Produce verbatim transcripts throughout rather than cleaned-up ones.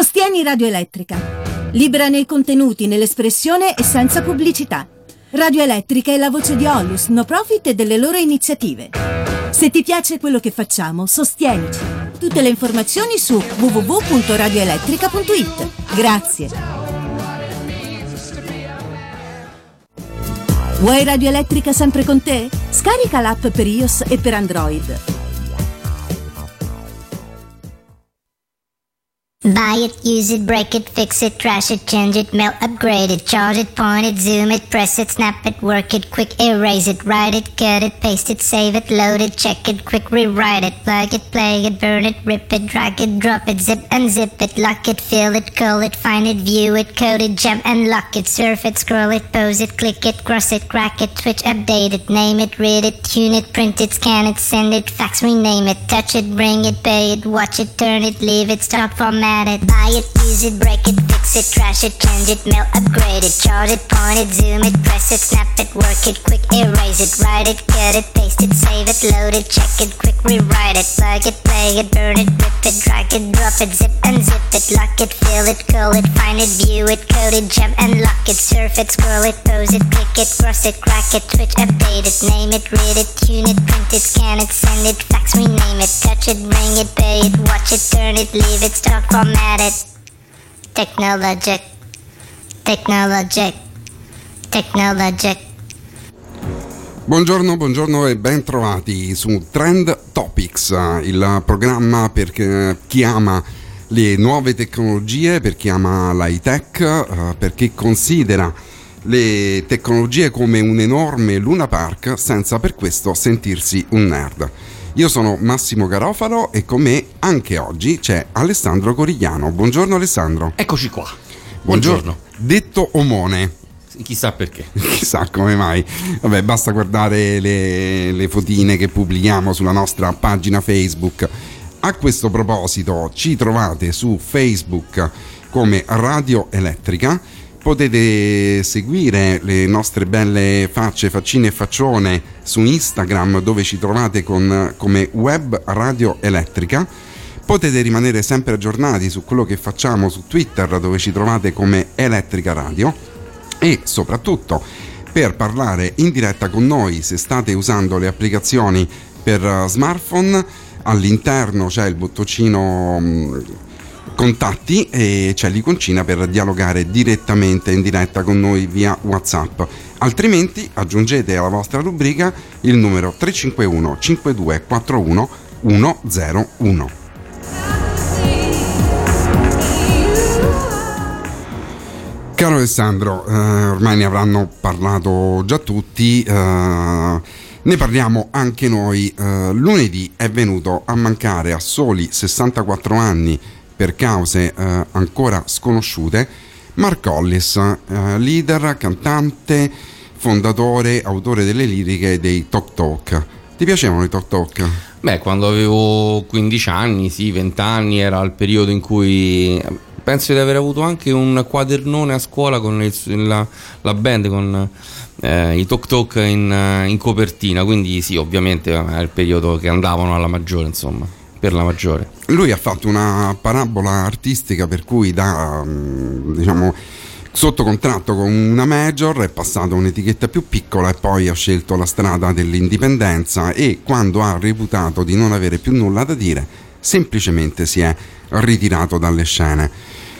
Sostieni Radioelettrica. Libera nei contenuti, nell'espressione e senza pubblicità. Radioelettrica è la voce di Onlus, no profit e delle loro iniziative. Se ti piace quello che facciamo, sostienici. Tutte le informazioni su w w w punto radioelettrica punto i t. Grazie. Vuoi Radio Elettrica sempre con te? Scarica l'app per iOS e per Android. Buy it, use it, break it, fix it, trash it, change it, melt, upgrade it, charge it, point it, zoom it, press it, snap it, work it, quick, erase it, write it, cut it, paste it, save it, load it, check it, quick, rewrite it, plug it, play it, burn it, rip it, drag it, drop it, zip, unzip it, lock it, fill it, call it, find it, view it, code it, jump, unlock it, surf it, scroll it, pose it, click it, cross it, crack it, switch, update it, name it, read it, tune it, print it, scan it, send it, fax, rename it, touch it, bring it, pay it, watch it, turn it, leave it, stop, format. Buy it, use it, break it, fix it, trash it, change it, melt, upgrade it, charge it, point it, zoom it, press it, snap it, work it, quick, erase it, write it, cut it, paste it, save it, load it, check it, quick, rewrite it, plug it, play it, burn it, rip it, drag it, drop it, zip, unzip it, lock it, fill it, call it, find it, view it, code it, jump, unlock it, surf it, scroll it, pose it, click it, cross it, crack it, switch, update it, name it, read it, tune it, print it, scan it, send it, fax, rename it, touch it, bring it, pay it, watch it, turn it, leave it, stop, formatted. Technologic, technologic, technologic. Buongiorno, buongiorno e ben trovati su Trend Topics, il programma per chi ama le nuove tecnologie, per chi ama l'high tech, per chi considera le tecnologie come un enorme Luna Park senza per questo sentirsi un nerd. Io sono Massimo Garofalo e con me anche oggi c'è Alessandro Corigliano. Buongiorno Alessandro. Eccoci qua. Buongiorno. Buongiorno. Detto Omone. Chissà perché. Chissà come mai. Vabbè, basta guardare le, le fotine che pubblichiamo sulla nostra pagina Facebook. A questo proposito ci trovate su Facebook come Radio Elettrica. Potete seguire le nostre belle facce, faccine e faccione su Instagram, dove ci trovate con, come Web Radio Elettrica. Potete rimanere sempre aggiornati su quello che facciamo su Twitter, dove ci trovate come Elettrica Radio. E soprattutto per parlare in diretta con noi, se state usando le applicazioni per smartphone, all'interno c'è il bottoncino mh, contatti e c'è l'iconcina per dialogare direttamente in diretta con noi via WhatsApp. Altrimenti aggiungete alla vostra rubrica il numero tre cinque uno cinque due quattro uno uno zero uno. Caro Alessandro, eh, ormai ne avranno parlato già tutti, eh, ne parliamo anche noi. Eh, lunedì è venuto a mancare a soli sessantaquattro anni per cause eh, ancora sconosciute Mark Hollis, eh, leader, cantante, fondatore, autore delle liriche dei Talk Talk. Ti piacevano i Talk Talk? Beh, quando avevo quindici anni, sì, venti anni, era il periodo in cui penso di aver avuto anche un quadernone a scuola con il, la, la band, con eh, i Talk Talk in, in copertina, quindi sì, ovviamente era il periodo che andavano alla maggiore, insomma. Per la maggiore. Lui ha fatto una parabola artistica per cui da, diciamo, sotto contratto con una major è passato un'etichetta più piccola e poi ha scelto la strada dell'indipendenza e quando ha reputato di non avere più nulla da dire semplicemente si è ritirato dalle scene.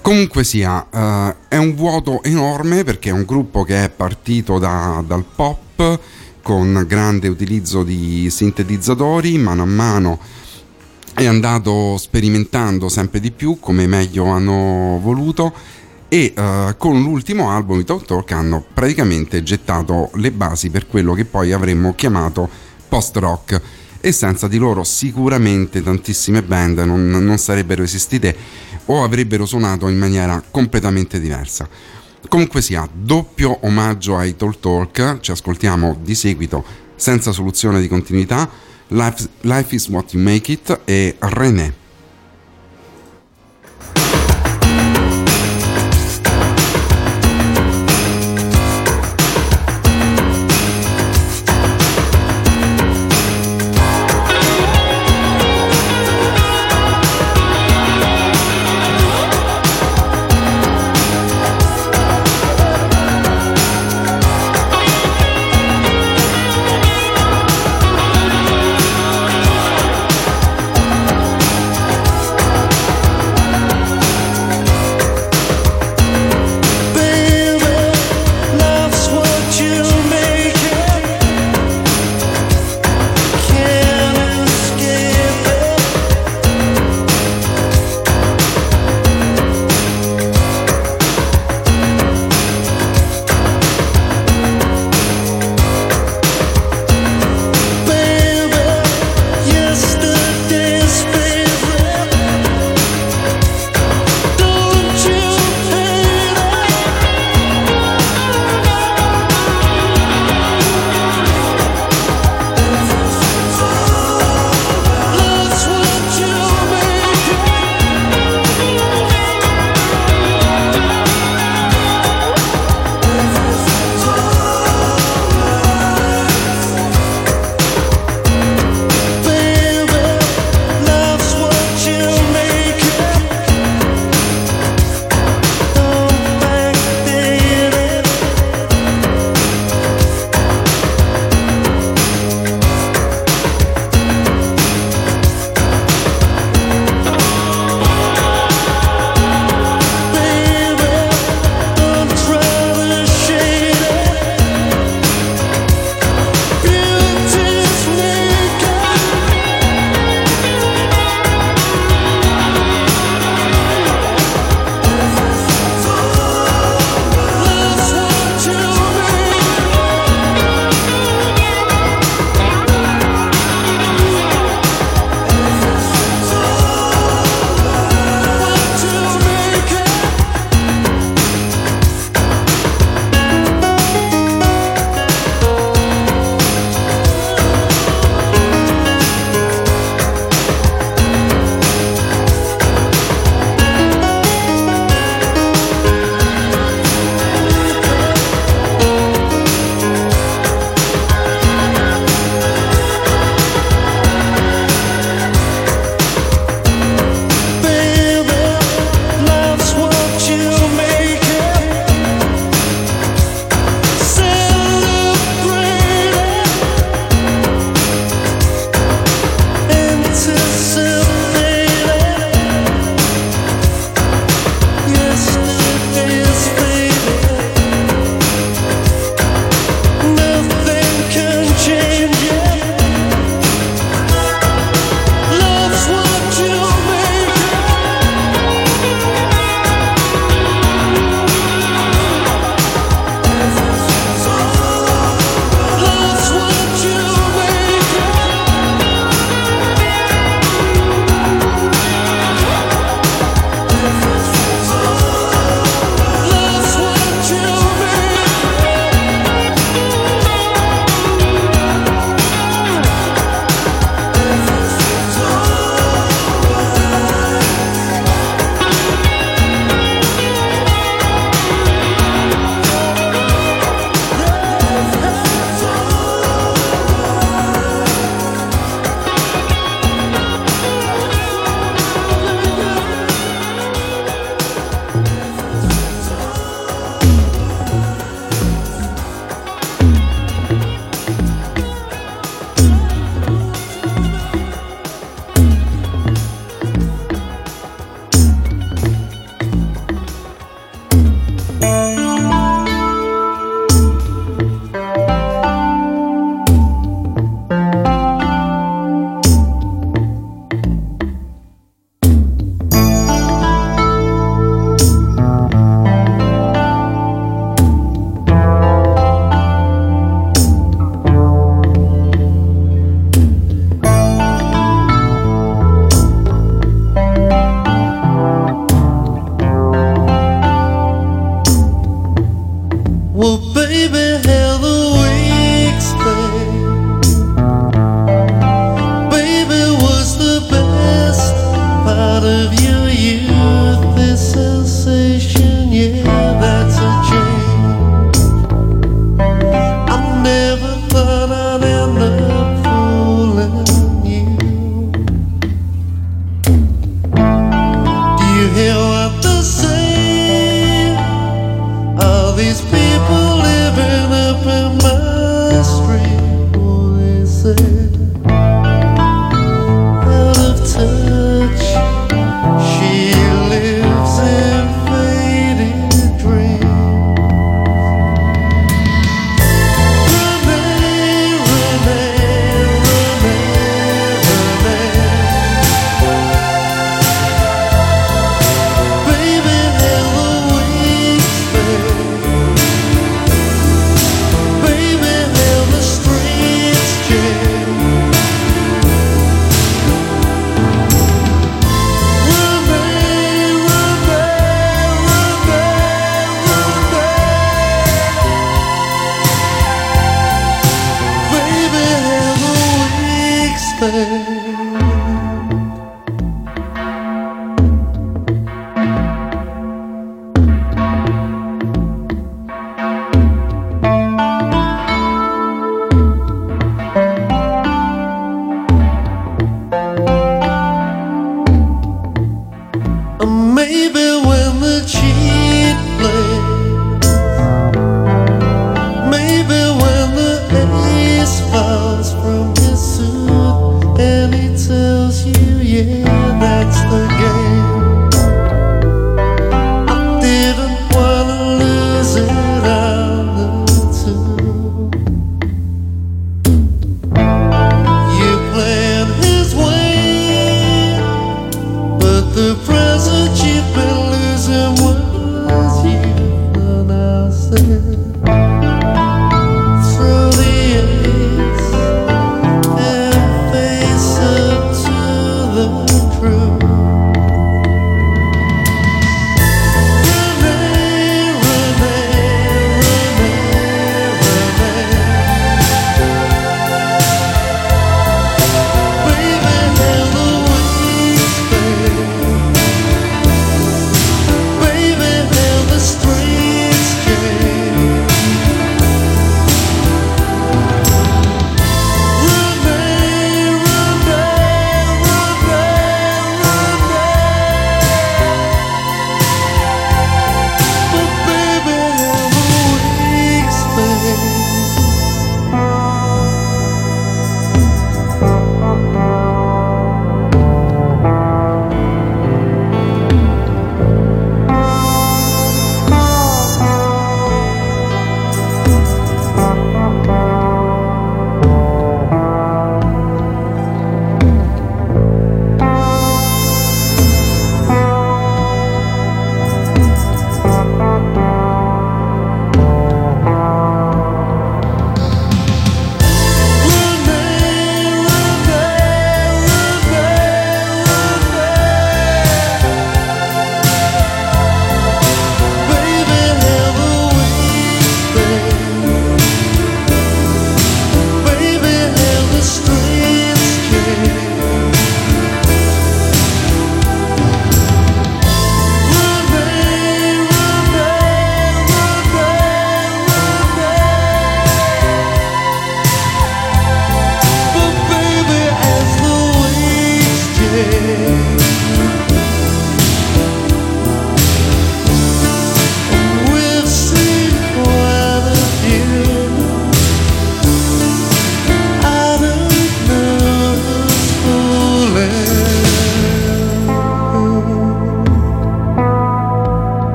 Comunque sia, eh, è un vuoto enorme perché è un gruppo che è partito da, dal pop con grande utilizzo di sintetizzatori, mano a mano è andato sperimentando sempre di più come meglio hanno voluto e uh, con l'ultimo album i Talk Talk hanno praticamente gettato le basi per quello che poi avremmo chiamato post rock e senza di loro sicuramente tantissime band non, non sarebbero esistite o avrebbero suonato in maniera completamente diversa. Comunque sia, doppio omaggio ai Talk Talk, ci ascoltiamo di seguito Senza Soluzione di Continuità, Life, Life is What You Make It e René.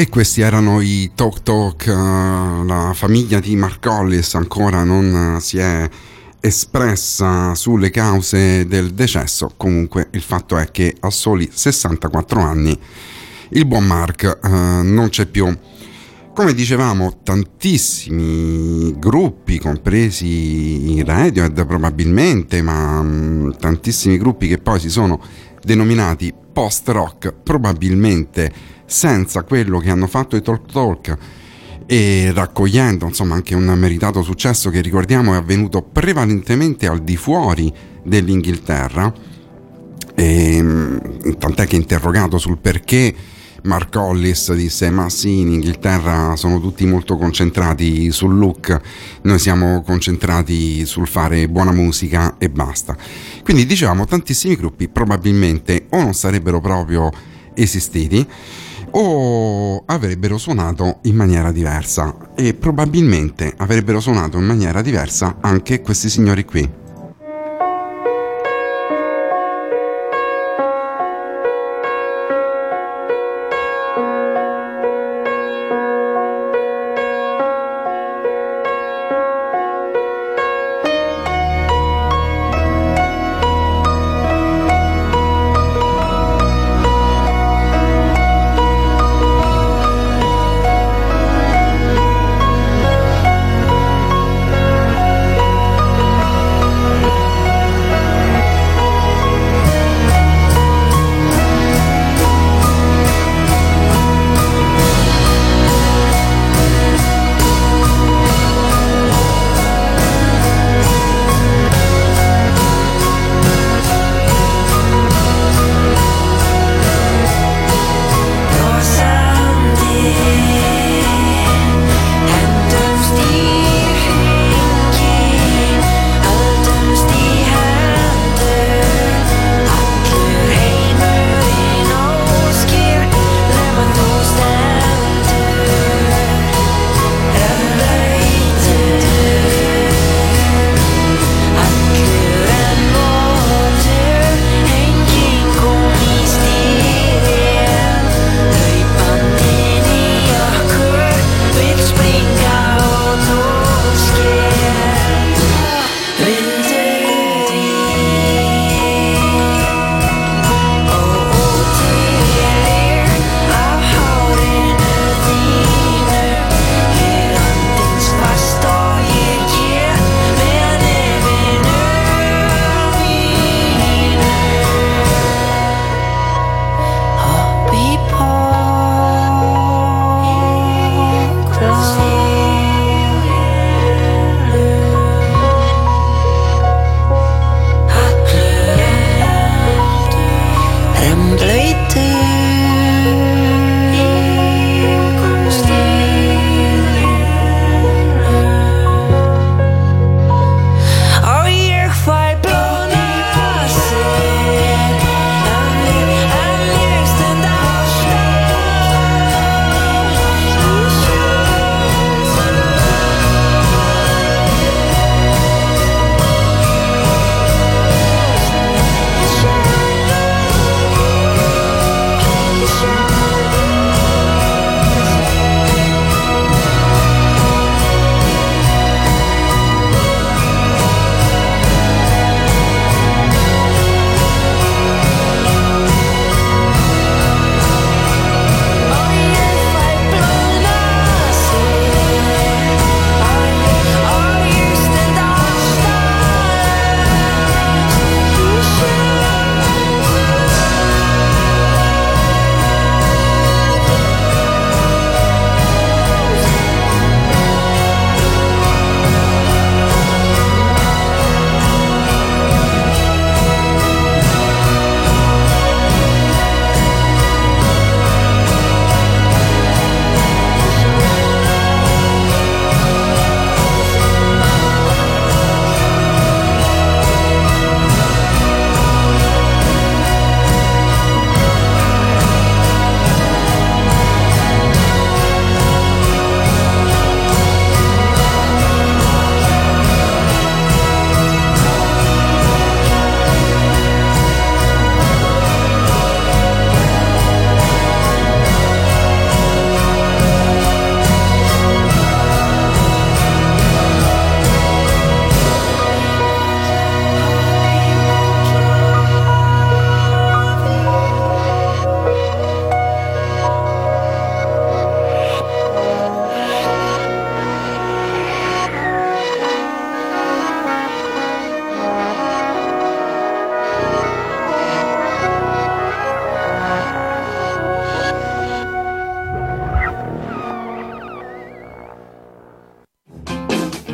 E questi erano i Talk Talk, la famiglia di Mark Hollis ancora non si è espressa sulle cause del decesso, comunque il fatto è che a soli sessantaquattro anni il buon Mark eh, non c'è più. Come dicevamo, tantissimi gruppi, compresi i Radiohead probabilmente, ma mh, tantissimi gruppi che poi si sono denominati post-rock, probabilmente senza quello che hanno fatto i Talk Talk e raccogliendo insomma anche un meritato successo che, ricordiamo, è avvenuto prevalentemente al di fuori dell'Inghilterra, e tant'è che interrogato sul perché, Mark Hollis disse: ma sì, in Inghilterra sono tutti molto concentrati sul look, noi siamo concentrati sul fare buona musica e basta. Quindi, dicevamo, tantissimi gruppi probabilmente o non sarebbero proprio esistiti o avrebbero suonato in maniera diversa, e probabilmente avrebbero suonato in maniera diversa anche questi signori qui.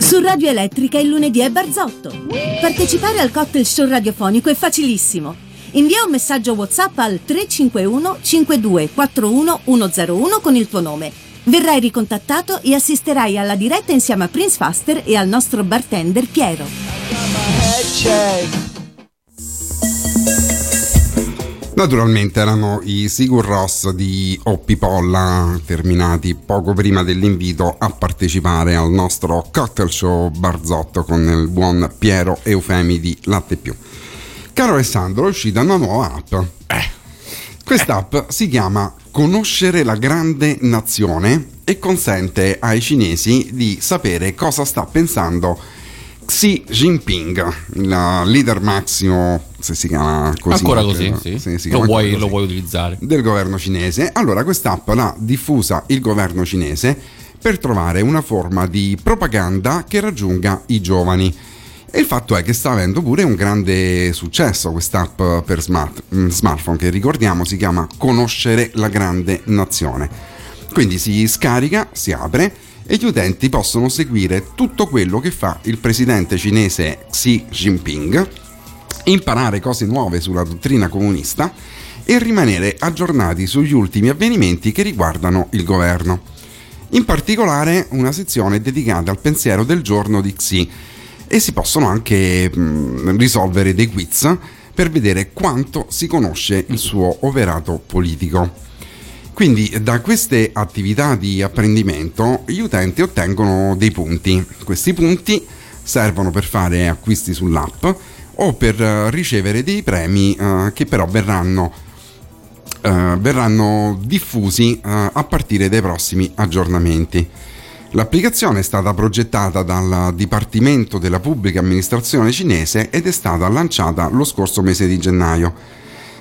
Su Radio Elettrica il lunedì è Barzotto. Partecipare al cocktail show radiofonico è facilissimo. Invia un messaggio WhatsApp al tre cinque uno cinque due quattro uno uno zero uno con il tuo nome. Verrai ricontattato e assisterai alla diretta insieme a Prince Faster e al nostro bartender Piero. Naturalmente erano i Sigur Rós di Oppipolla, terminati poco prima dell'invito a partecipare al nostro cocktail show Barzotto con il buon Piero Eufemi di Latte Più. Caro Alessandro, è uscita una nuova app. Eh. Quest'app eh. si chiama Conoscere la Grande Nazione e consente ai cinesi di sapere cosa sta pensando Xi Jinping, il leader massimo, se si chiama così. Ancora così, credo, sì. Sì, si chiama lo, vuoi, così, lo vuoi utilizzare. Del governo cinese. Allora, quest'app l'ha diffusa il governo cinese per trovare una forma di propaganda che raggiunga i giovani. E il fatto è che sta avendo pure un grande successo quest'app per smart, smartphone, che ricordiamo si chiama Conoscere la Grande Nazione. Quindi si scarica, si apre e gli utenti possono seguire tutto quello che fa il presidente cinese Xi Jinping, imparare cose nuove sulla dottrina comunista e rimanere aggiornati sugli ultimi avvenimenti che riguardano il governo. In particolare una sezione dedicata al pensiero del giorno di Xi, e si possono anche mh, risolvere dei quiz per vedere quanto si conosce il suo operato politico. Quindi da queste attività di apprendimento gli utenti ottengono dei punti. Questi punti servono per fare acquisti sull'app o per ricevere dei premi eh, che però verranno, eh, verranno diffusi eh, a partire dai prossimi aggiornamenti. L'applicazione è stata progettata dal Dipartimento della Pubblica Amministrazione cinese ed è stata lanciata lo scorso mese di gennaio.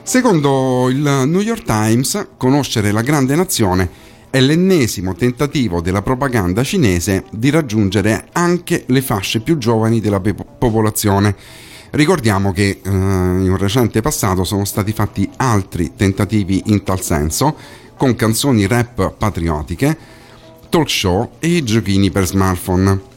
Secondo il New York Times, Conoscere la Grande Nazione è l'ennesimo tentativo della propaganda cinese di raggiungere anche le fasce più giovani della pe- popolazione. Ricordiamo che eh, in un recente passato sono stati fatti altri tentativi in tal senso, con canzoni rap patriottiche, talk show e giochini per smartphone.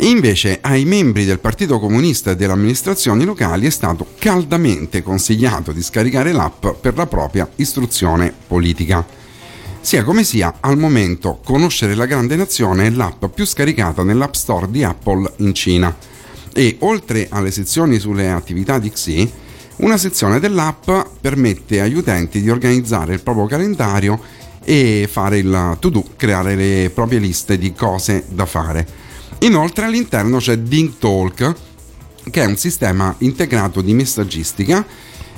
Invece ai membri del Partito Comunista e delle amministrazioni locali è stato caldamente consigliato di scaricare l'app per la propria istruzione politica. Sia come sia, al momento Conoscere la Grande Nazione è l'app più scaricata nell'App Store di Apple in Cina e, oltre alle sezioni sulle attività di Xi, una sezione dell'app permette agli utenti di organizzare il proprio calendario e fare il to-do, creare le proprie liste di cose da fare. Inoltre all'interno c'è DingTalk, che è un sistema integrato di messaggistica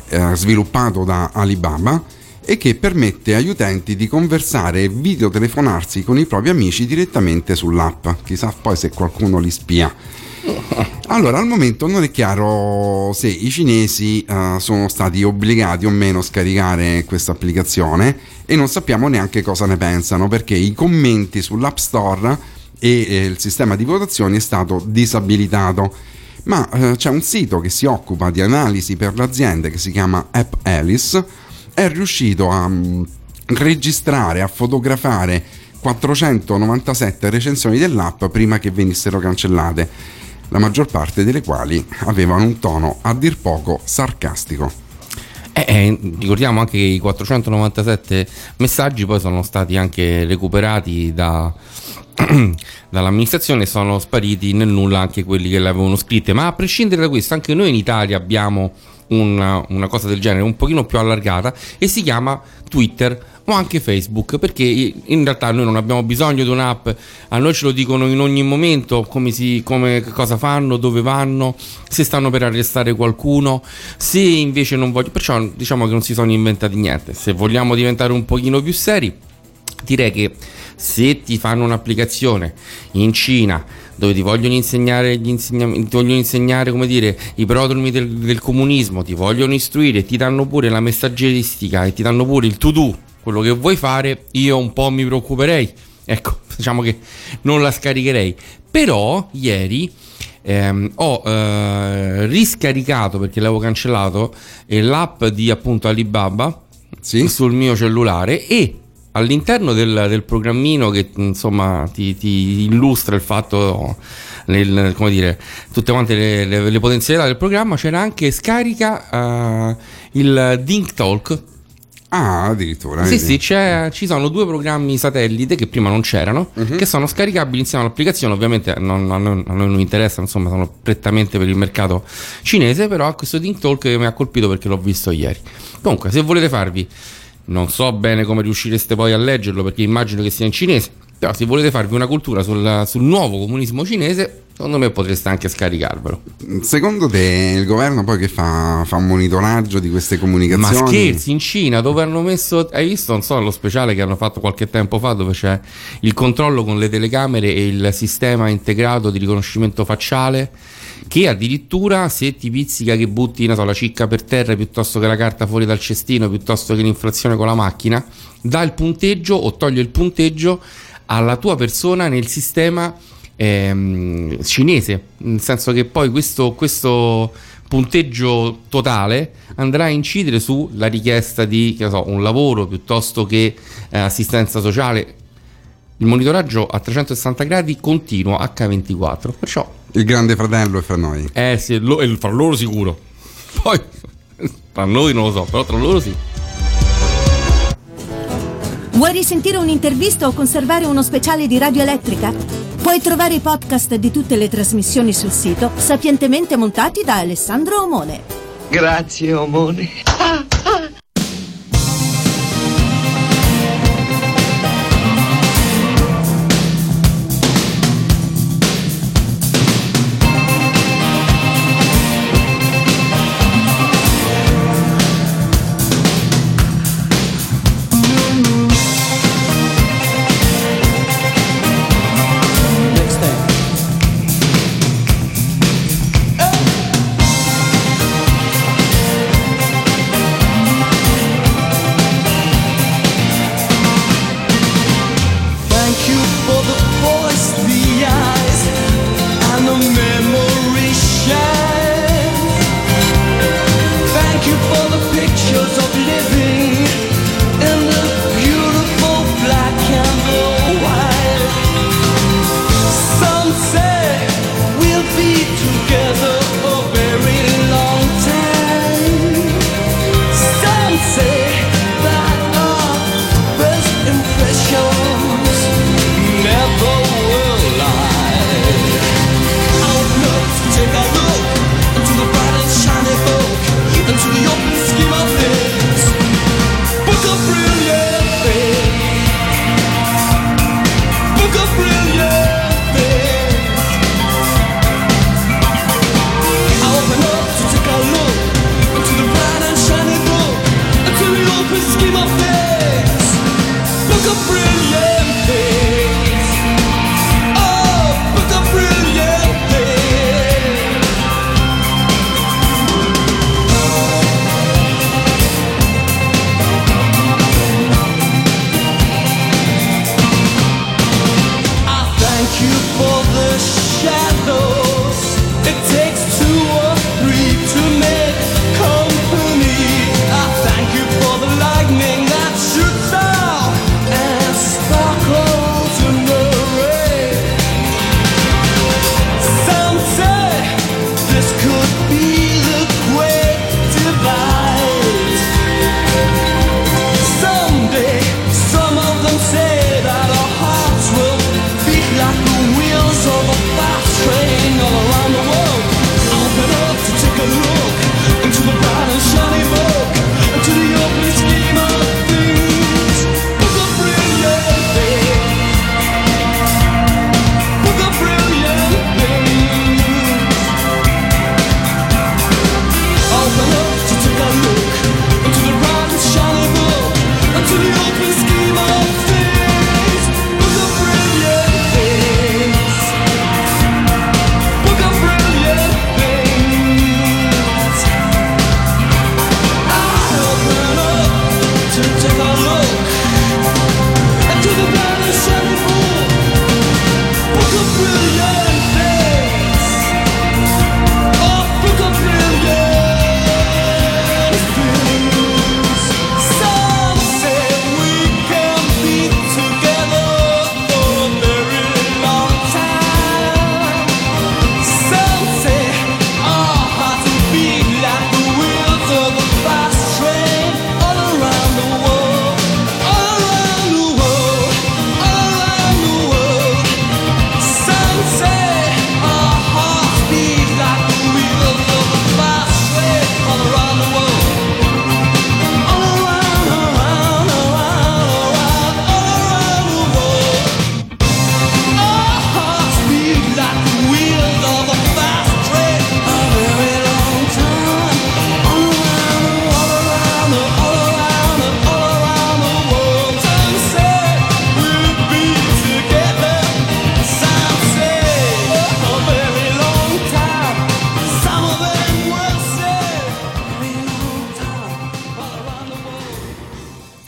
eh, sviluppato da Alibaba e che permette agli utenti di conversare e videotelefonarsi con i propri amici direttamente sull'app. Chissà poi se qualcuno li spia. Allora, al momento non è chiaro se i cinesi uh, sono stati obbligati o meno a scaricare questa applicazione e non sappiamo neanche cosa ne pensano, perché i commenti sull'App Store e, e il sistema di votazioni è stato disabilitato. Ma uh, c'è un sito che si occupa di analisi per l'azienda che si chiama App Alice, è riuscito a um, registrare, a fotografare quattrocentonovantasette recensioni dell'app prima che venissero cancellate, la maggior parte delle quali avevano un tono a dir poco sarcastico. Eh, eh, ricordiamo anche che i quattrocentonovantasette messaggi poi sono stati anche recuperati da, dall'amministrazione, sono spariti nel nulla anche quelli che l'avevano scritte. Ma a prescindere da questo, anche noi in Italia abbiamo una, una cosa del genere un pochino più allargata e si chiama Twitter o anche Facebook, perché in realtà noi non abbiamo bisogno di un'app, a noi ce lo dicono in ogni momento come si, come, cosa fanno, dove vanno, se stanno per arrestare qualcuno, se invece non vogliono, perciò diciamo che non si sono inventati niente. Se vogliamo diventare un pochino più seri, direi che se ti fanno un'applicazione in Cina dove ti vogliono insegnare gli insegnamenti, ti vogliono insegnare, come dire, i prodromi del, del comunismo, ti vogliono istruire, ti danno pure la messaggeristica e ti danno pure il to do, quello che vuoi fare, io un po' mi preoccuperei, ecco, diciamo che non la scaricherei. Però ieri ehm, ho eh, riscaricato, perché l'avevo cancellato, eh, l'app di appunto Alibaba, sì, sul mio cellulare, e all'interno del, del programmino che insomma ti, ti illustra il fatto, nel, come dire, tutte quante le, le, le potenzialità del programma, c'era anche scarica uh, il DingTalk. Ah, addirittura. Sì, sì, c'è, ci sono due programmi satellite che prima non c'erano, uh-huh. che sono scaricabili insieme all'applicazione. Ovviamente non, a, noi, a noi non interessa, insomma, sono prettamente per il mercato cinese. Però questo DingTalk mi ha colpito perché l'ho visto ieri. Comunque, se volete farvi, non so bene come riuscireste poi a leggerlo perché immagino che sia in cinese, però se volete farvi una cultura sul, sul nuovo comunismo cinese, secondo me potreste anche scaricarvelo. Secondo te il governo poi che fa? Fa un monitoraggio di queste comunicazioni? Ma scherzi, in Cina dove hanno messo, hai visto, non so, lo speciale che hanno fatto qualche tempo fa dove c'è il controllo con le telecamere e il sistema integrato di riconoscimento facciale, che addirittura se ti pizzica che butti, non so, la cicca per terra piuttosto che la carta fuori dal cestino, piuttosto che l'infrazione con la macchina, dà il punteggio o toglie il punteggio alla tua persona nel sistema Ehm, cinese, nel senso che poi questo, questo punteggio totale andrà a incidere sulla richiesta di, che ne so, un lavoro piuttosto che eh, assistenza sociale. Il monitoraggio a trecentosessanta gradi continua acca ventiquattro, perciò il grande fratello è fra noi. Eh sì, lo, è fra loro sicuro. Poi fra noi non lo so, però tra loro sì. Vuoi risentire un'intervista o conservare uno speciale di Radio Elettrica? Puoi trovare i podcast di tutte le trasmissioni sul sito, sapientemente montati da Alessandro Omone. Grazie Omone. Ah, ah.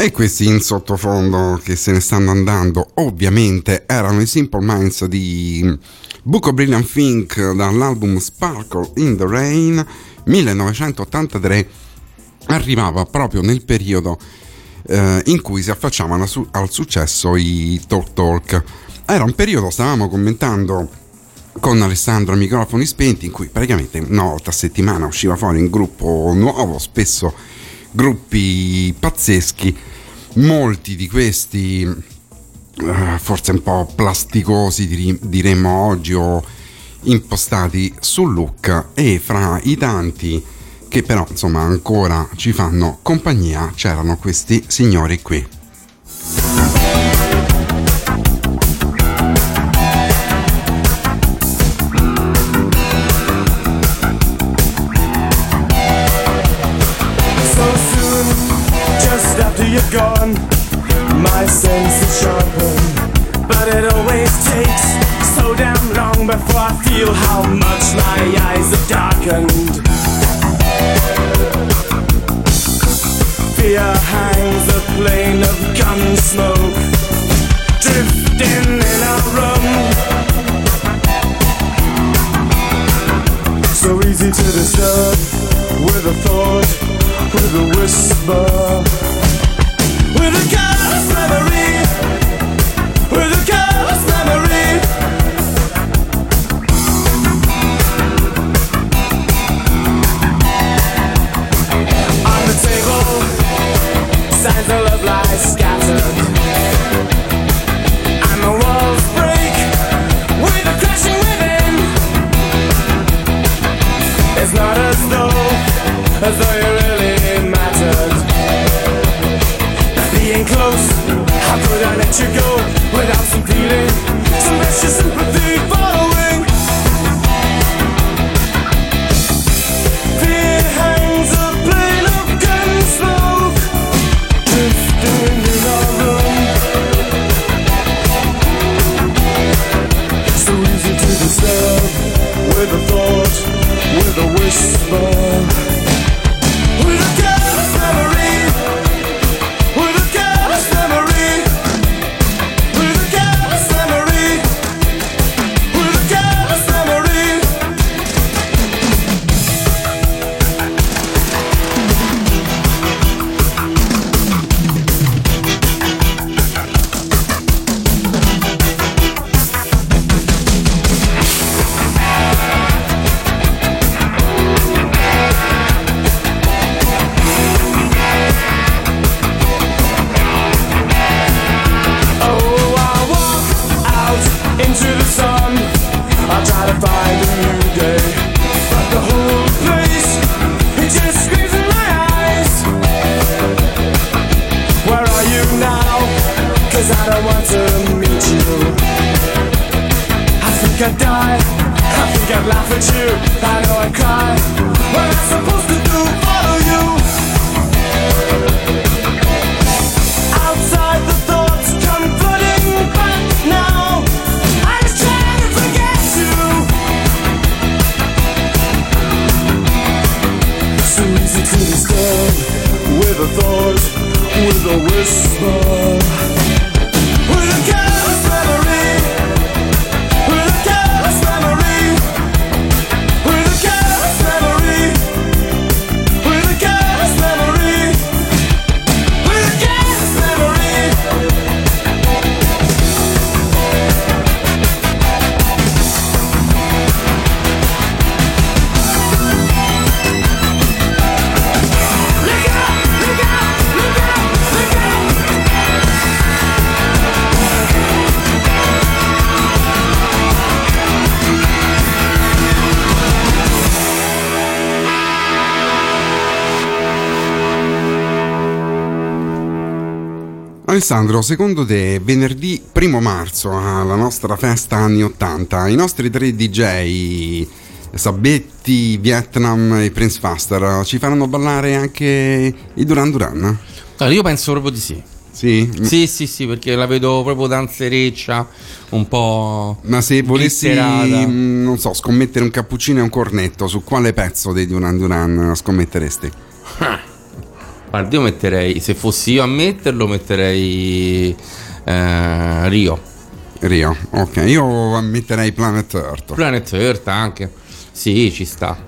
E questi in sottofondo che se ne stanno andando ovviamente erano i Simple Minds di Book of Brilliant Think dall'album Sparkle in the Rain millenovecentottantatré. Arrivava proprio nel periodo eh, in cui si affacciavano su- al successo i Talk Talk. Era un periodo, stavamo commentando con Alessandro a microfoni spenti, in cui praticamente una volta a settimana usciva fuori un gruppo nuovo, spesso gruppi pazzeschi, molti di questi eh, forse un po' plasticosi diremmo oggi o impostati sul look, e fra i tanti che però insomma ancora ci fanno compagnia c'erano questi signori qui. You're gone, my senses sharpen, but it always takes so damn long before I feel how much my eyes have darkened. Fear hangs a plane of gun smoke, drifting in our room, so easy to disturb, with a thought, with a whisper. With a careless memory, with a careless memory. On the table, signs of love lie scattered, and the walls break with a crashing within. It's not as though, as though you really mattered. Being close, how could I let you go without some feeling, some precious sympathy following? Fear hangs a plane of gun smoke, drifting in our room, so easy to disturb, with a thought, with a whisper. Alessandro, secondo te venerdì primo marzo alla nostra festa anni ottanta i nostri tre D J Sabetti, Vietnam e Prince Faster ci faranno ballare anche i Duran Duran? Allora, io penso proprio di sì. Sì? Sì, sì, sì, perché la vedo proprio danzereccia, un po'. Ma se volessi, mh, non so, scommettere un cappuccino e un cornetto, su quale pezzo dei Duran Duran scommetteresti? Guarda, io metterei, se fossi io a metterlo, metterei eh, Rio. Rio, ok. Io metterei Planet Earth. Planet Earth anche. Sì, ci sta.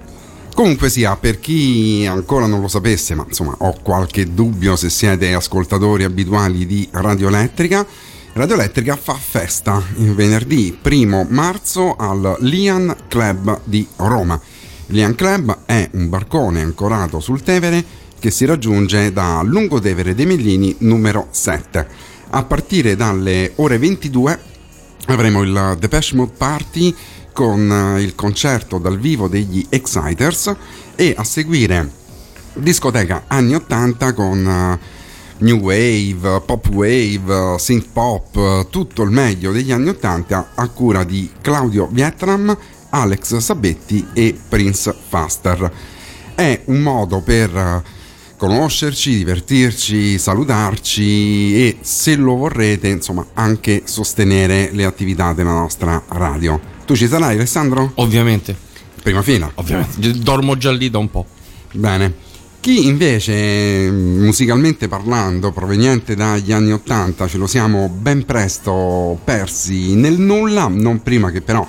Comunque sia, per chi ancora non lo sapesse, ma insomma ho qualche dubbio se siete ascoltatori abituali di Radio Elettrica, Radio Elettrica fa festa il venerdì primo marzo al Alien Club di Roma. L'Alien Club è un barcone ancorato sul Tevere che si raggiunge da Lungotevere dei Mellini numero sette. A partire dalle ore ventidue avremo il Depeche Mode Party con il concerto dal vivo degli Exciters e a seguire discoteca anni ottanta con new wave, pop wave, synth pop, tutto il meglio degli anni ottanta a cura di Claudio Vietnam, Alex Sabetti e Prince Faster. È un modo per conoscerci, divertirci, salutarci e, se lo vorrete, insomma anche sostenere le attività della nostra radio. Tu ci sarai, Alessandro? Ovviamente. Prima fila. Ovviamente. Dormo già lì da un po'. Bene. Chi invece, musicalmente parlando, proveniente dagli anni ottanta, ce lo siamo ben presto persi nel nulla, non prima che però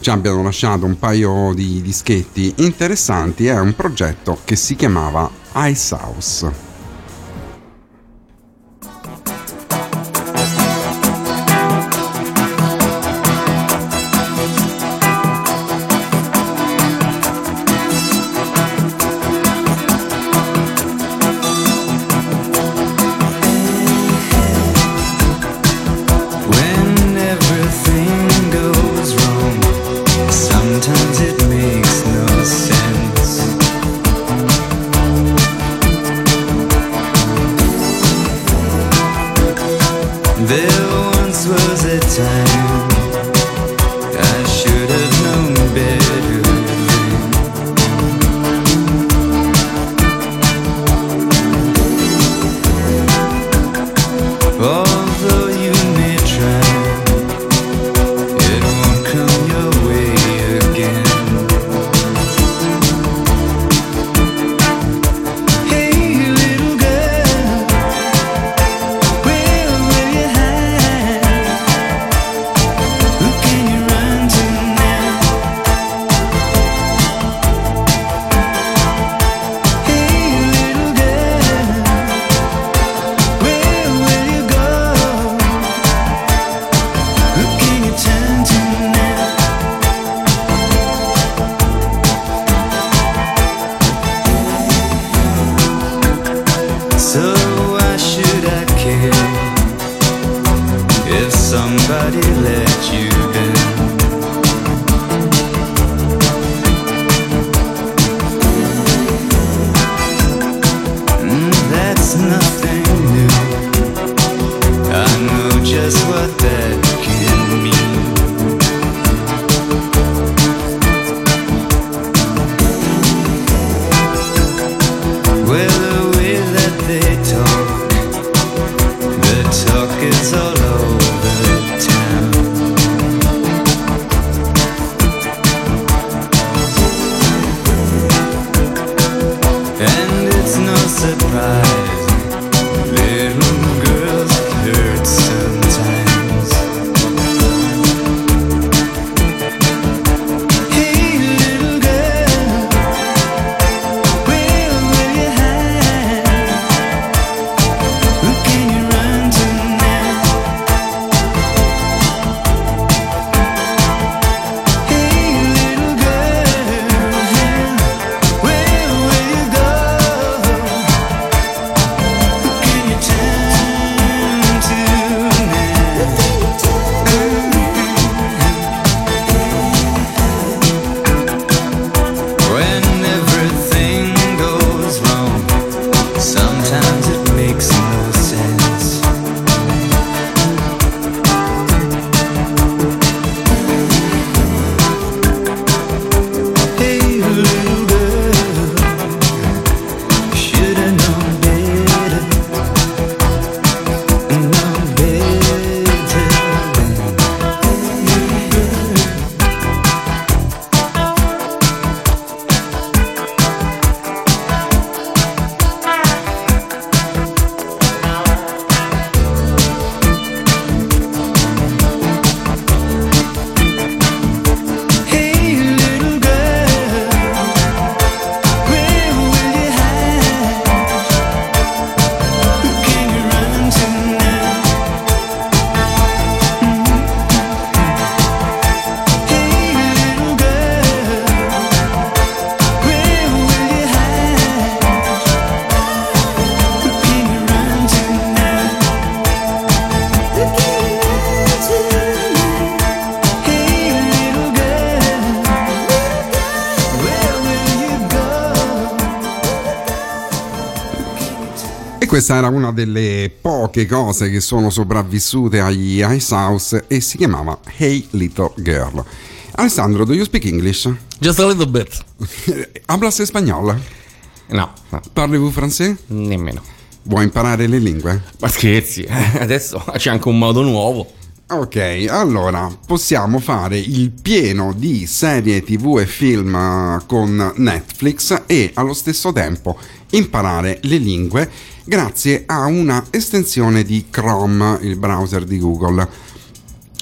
ci abbiano lasciato un paio di dischetti interessanti, è un progetto che si chiamava Ice House. Makes no sense. questa era una delle poche cose che sono sopravvissute agli Ice House e si chiamava Hey Little Girl. Alessandro, do you speak English? Just a little bit. Hablas español? No. Parlez-vous français? Nemmeno. Vuoi imparare le lingue? Ma scherzi, adesso c'è anche un modo nuovo. Ok, allora possiamo fare il pieno di serie tv e film con Netflix e allo stesso tempo imparare le lingue grazie a una estensione di Chrome, il browser di Google.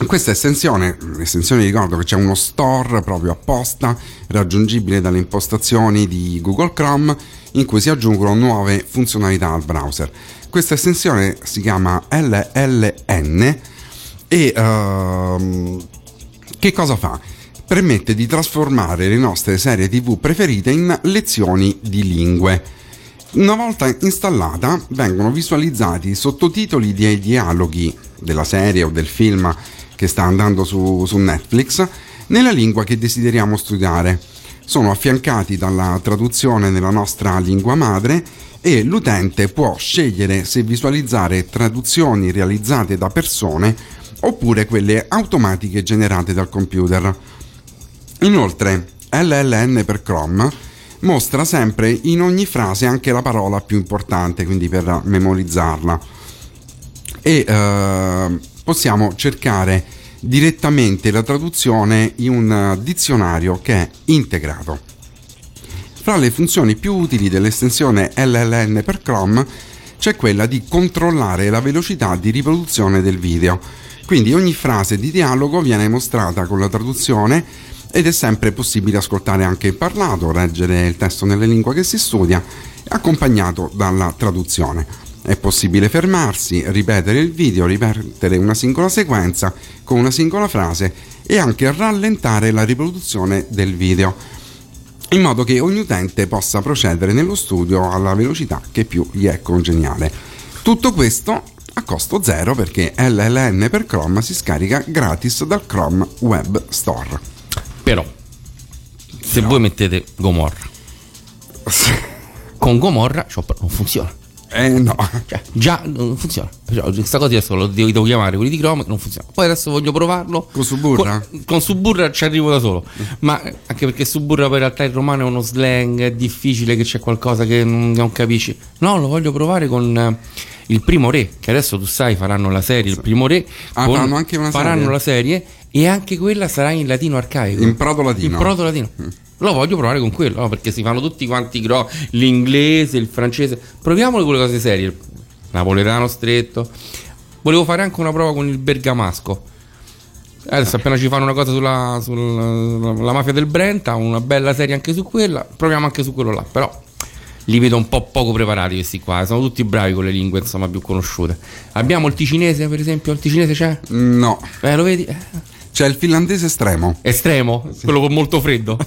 Questa estensione, estensione ricordo che c'è uno store proprio apposta raggiungibile dalle impostazioni di Google Chrome in cui si aggiungono nuove funzionalità al browser. Questa estensione si chiama L L N e uh, che cosa fa? Permette di trasformare le nostre serie tv preferite in lezioni di lingue. Una volta installata vengono visualizzati i sottotitoli dei dialoghi della serie o del film che sta andando su, su Netflix nella lingua che desideriamo studiare. Sono affiancati dalla traduzione nella nostra lingua madre e l'utente può scegliere se visualizzare traduzioni realizzate da persone oppure quelle automatiche generate dal computer. Inoltre, L L N per Chrome mostra sempre in ogni frase anche la parola più importante, quindi per memorizzarla. E eh, possiamo cercare direttamente la traduzione in un dizionario che è integrato. Fra le funzioni più utili dell'estensione L L N per Chrome c'è quella di controllare la velocità di riproduzione del video, quindi ogni frase di dialogo viene mostrata con la traduzione ed è sempre possibile ascoltare anche il parlato, leggere il testo nella lingua che si studia, accompagnato dalla traduzione. È possibile fermarsi, ripetere il video, ripetere una singola sequenza con una singola frase e anche rallentare la riproduzione del video, in modo che ogni utente possa procedere nello studio alla velocità che più gli è congeniale. Tutto questo a costo zero perché L L N per Chrome si scarica gratis dal Chrome Web Store. Però, se Però. voi mettete Gomorra, con Gomorra cioè, non funziona. Eh no, cioè, già non funziona. Cioè, questa cosa adesso lo devo, devo chiamare quelli di Chrome, non funziona. Poi adesso voglio provarlo con Suburra. Con, con Suburra ci arrivo da solo. Ma anche perché Suburra poi in realtà il romano è uno slang, è difficile che c'è qualcosa che non, non capisci. No, lo voglio provare con uh, Il Primo Re, che adesso tu sai faranno la serie Il Primo Re. Ah, con, faranno anche una serie. Faranno la serie e anche quella sarà in latino arcaico. In proto latino. In proto latino. Mm. Lo voglio provare con quello, no? Perché si fanno tutti quanti gro, l'inglese, il francese. Proviamole con le cose serie. Napoletano stretto. Volevo fare anche una prova con il bergamasco. Adesso appena ci fanno una cosa sulla, sulla, sulla mafia del Brenta, una bella serie anche su quella. Proviamo anche su quello là. Però li vedo un po' poco preparati questi qua. Sono tutti bravi con le lingue, insomma, più conosciute. Abbiamo il ticinese, per esempio. Il ticinese c'è? No. Eh, lo vedi? C'è il finlandese estremo. Estremo? Sì. Quello con molto freddo.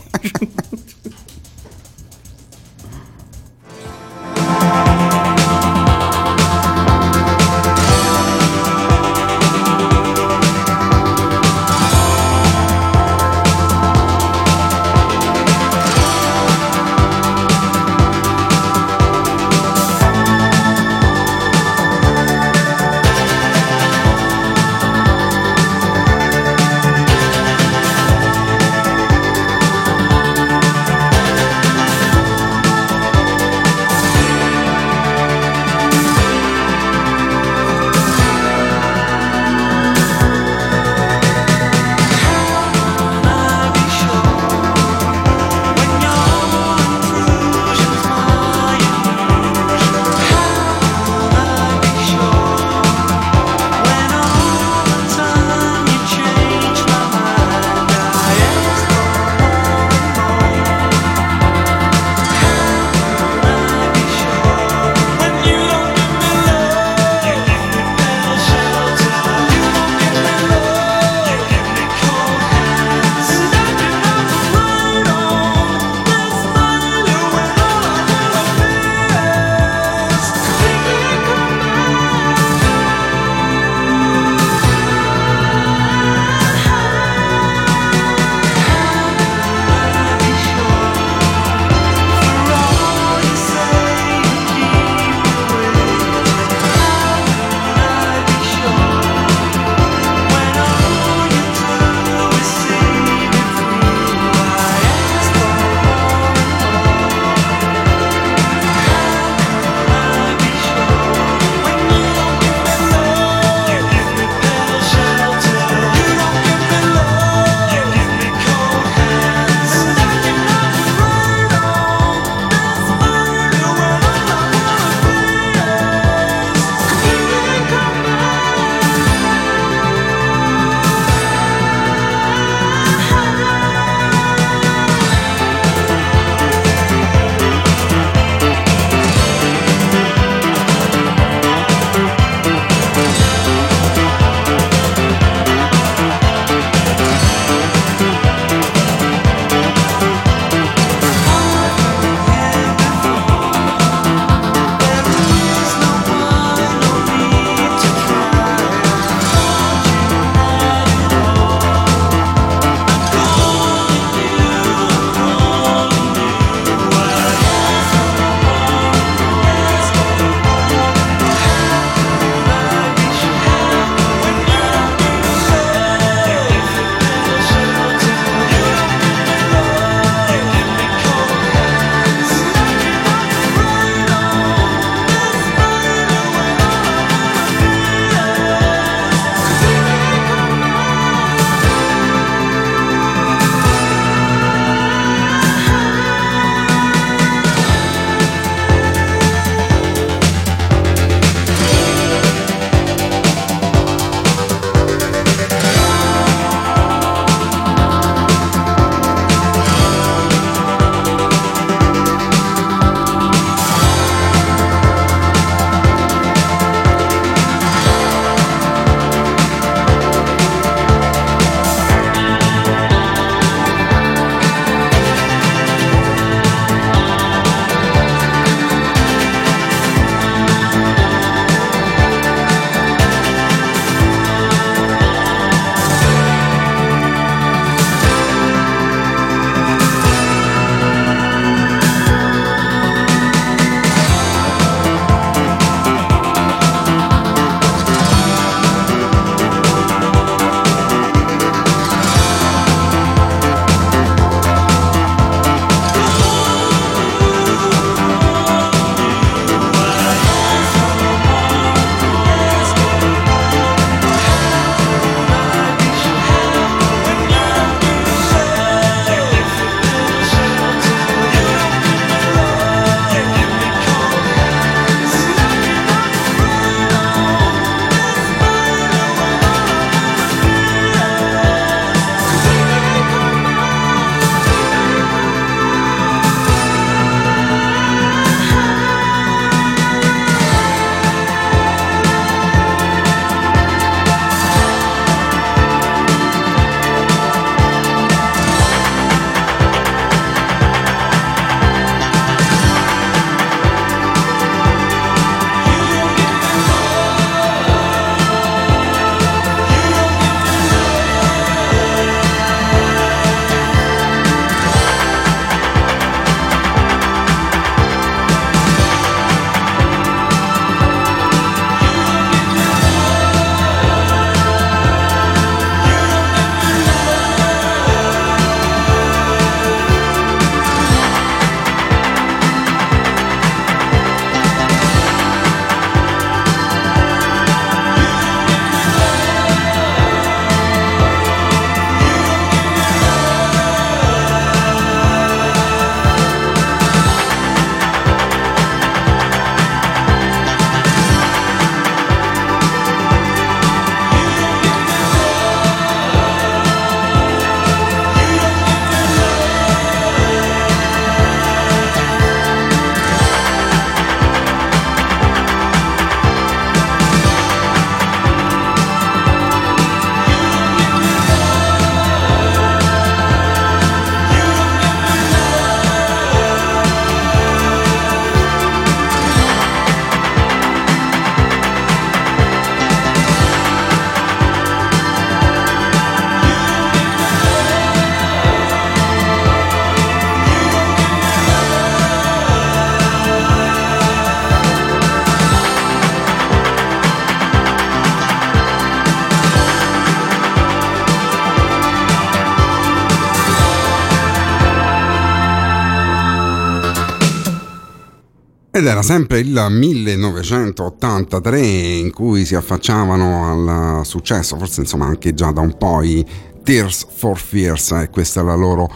Ed era sempre il millenovecentottantatré in cui si affacciavano al successo, forse insomma anche già da un po', i Tears for Fears, e questa è la loro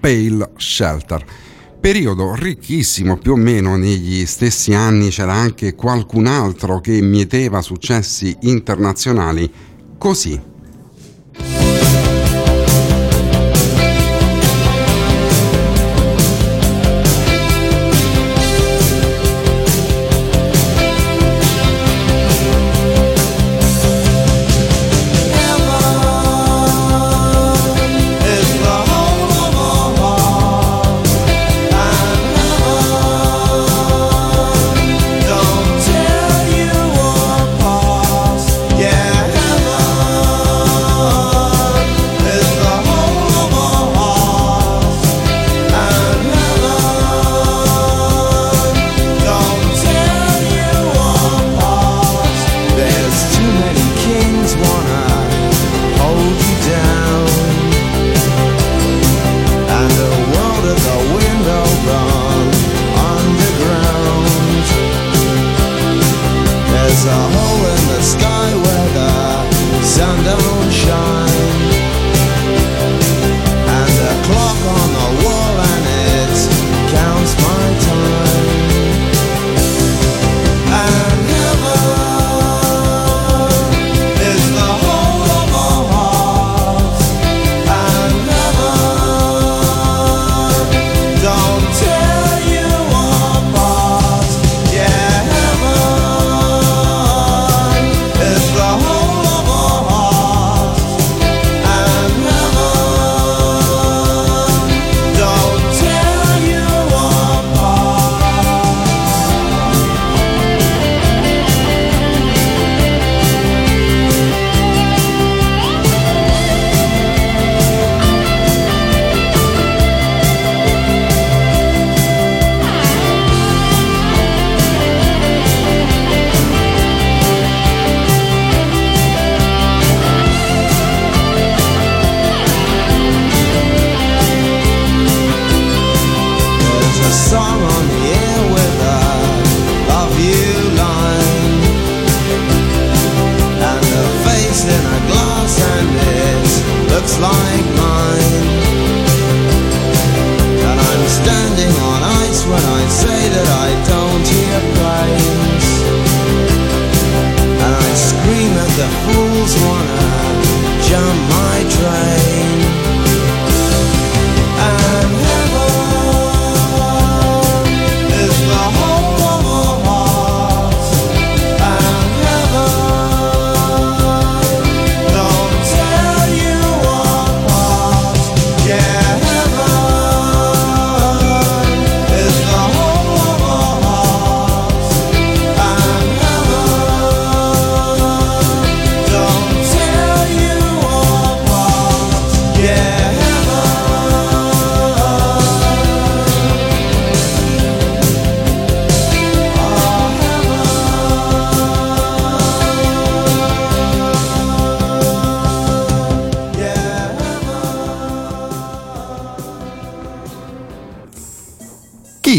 Pale Shelter. Periodo ricchissimo, più o meno negli stessi anni c'era anche qualcun altro che mieteva successi internazionali, così.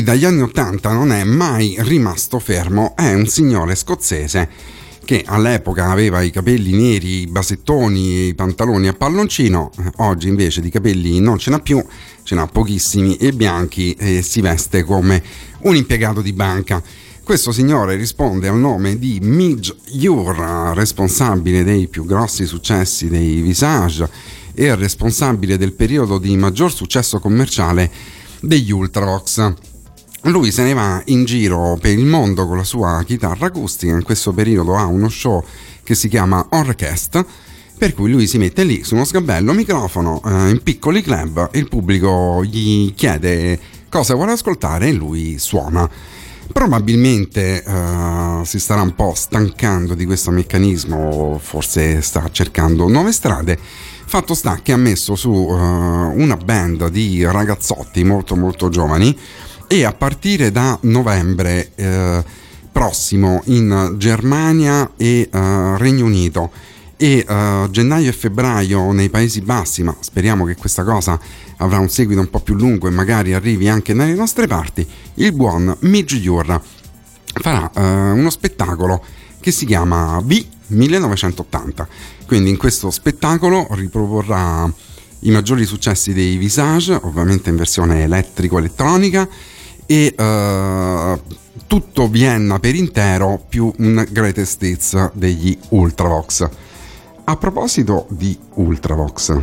Dagli anni ottanta non è mai rimasto fermo, è un signore scozzese che all'epoca aveva i capelli neri, i basettoni, i pantaloni a palloncino. Oggi invece di capelli non ce n'ha più, ce n'ha pochissimi e bianchi, e si veste come un impiegato di banca. Questo signore risponde al nome di Midge Ure, responsabile dei più grossi successi dei Visage e responsabile del periodo di maggior successo commerciale degli Ultravox. Lui se ne va in giro per il mondo con la sua chitarra acustica. In questo periodo ha uno show che si chiama Orchest, per cui lui si mette lì su uno sgabello, microfono, eh, in piccoli club, il pubblico gli chiede cosa vuole ascoltare e lui suona. Probabilmente eh, si starà un po' stancando di questo meccanismo, forse sta cercando nuove strade. Fatto sta che ha messo su eh, una band di ragazzotti molto molto giovani, e a partire da novembre eh, prossimo in Germania e eh, Regno Unito, e eh, gennaio e febbraio nei Paesi Bassi, ma speriamo che questa cosa avrà un seguito un po' più lungo e magari arrivi anche nelle nostre parti, il buon Midge Ure farà eh, uno spettacolo che si chiama V millenovecentottanta. Quindi in questo spettacolo riproporrà i maggiori successi dei Visage, ovviamente in versione elettrico-elettronica, e eh, tutto Vienna per intero più un greatest hits degli Ultravox. A proposito di Ultravox,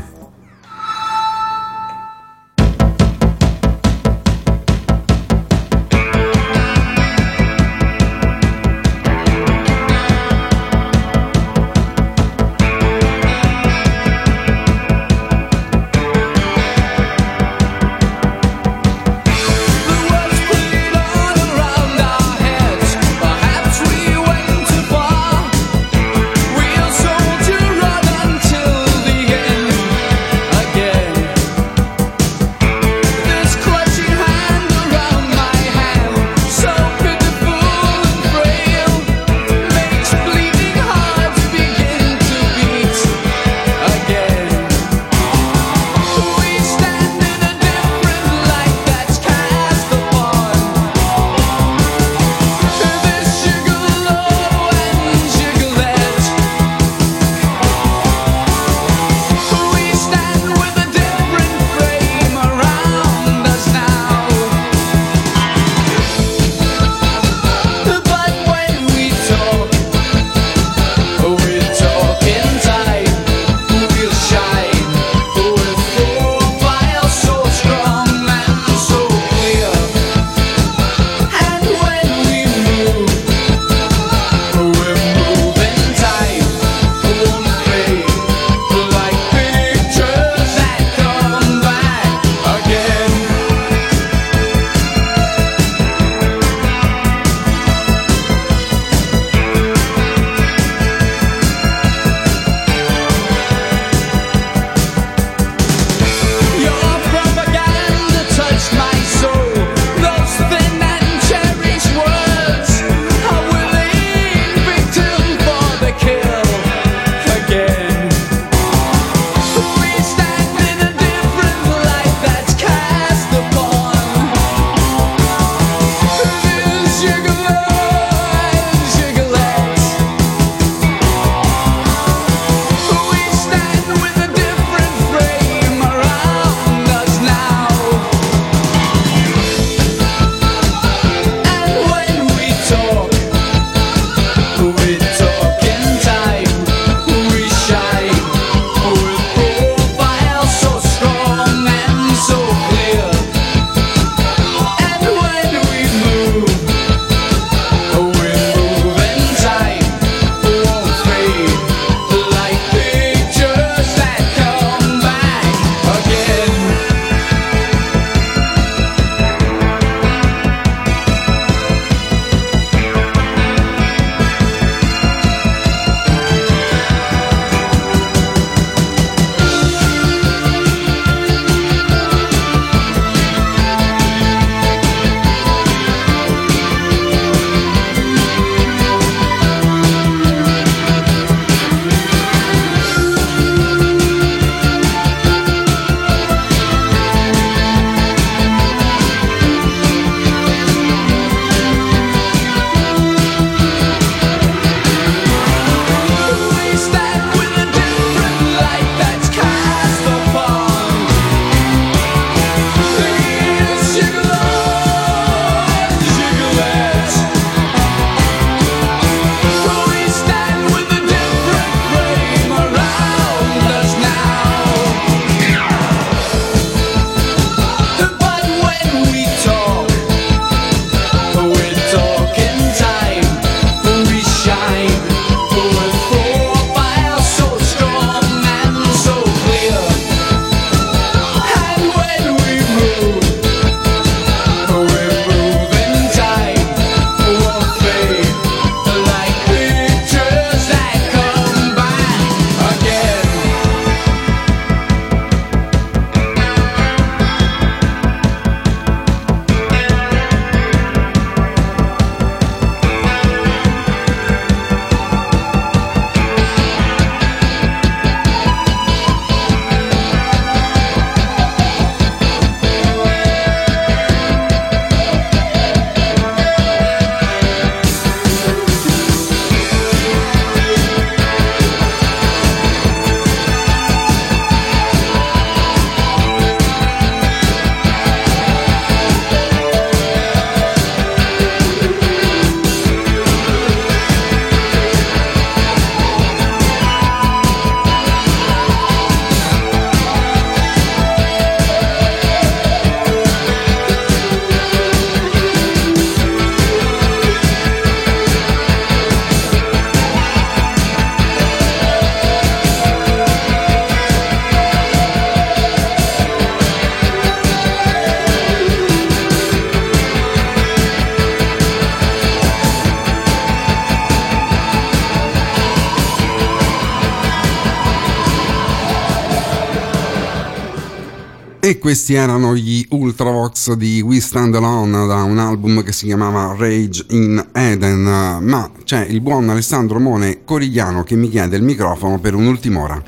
questi erano gli Ultravox di We Stand Alone, da un album che si chiamava Rage in Eden. Ma c'è il buon Alessandro Mone Corigliano che mi chiede il microfono per un'ultima ora.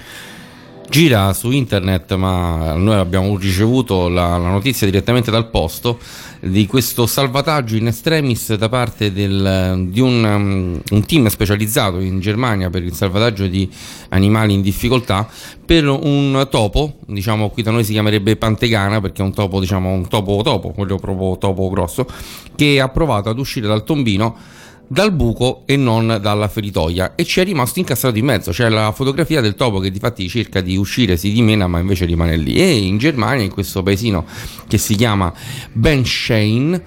Gira su internet, ma noi abbiamo ricevuto la, la notizia direttamente dal posto di questo salvataggio in extremis da parte del, di un, um, un team specializzato in Germania per il salvataggio di animali in difficoltà, per un topo, diciamo qui da noi si chiamerebbe pantegana, perché è un topo, diciamo un topo topo, quello proprio topo grosso, che ha provato ad uscire dal tombino dal buco e non dalla feritoia, e ci è rimasto incastrato in mezzo. C'è la fotografia del topo che difatti cerca di uscire, si dimena, ma invece rimane lì. E in Germania, in questo paesino che si chiama Benschein,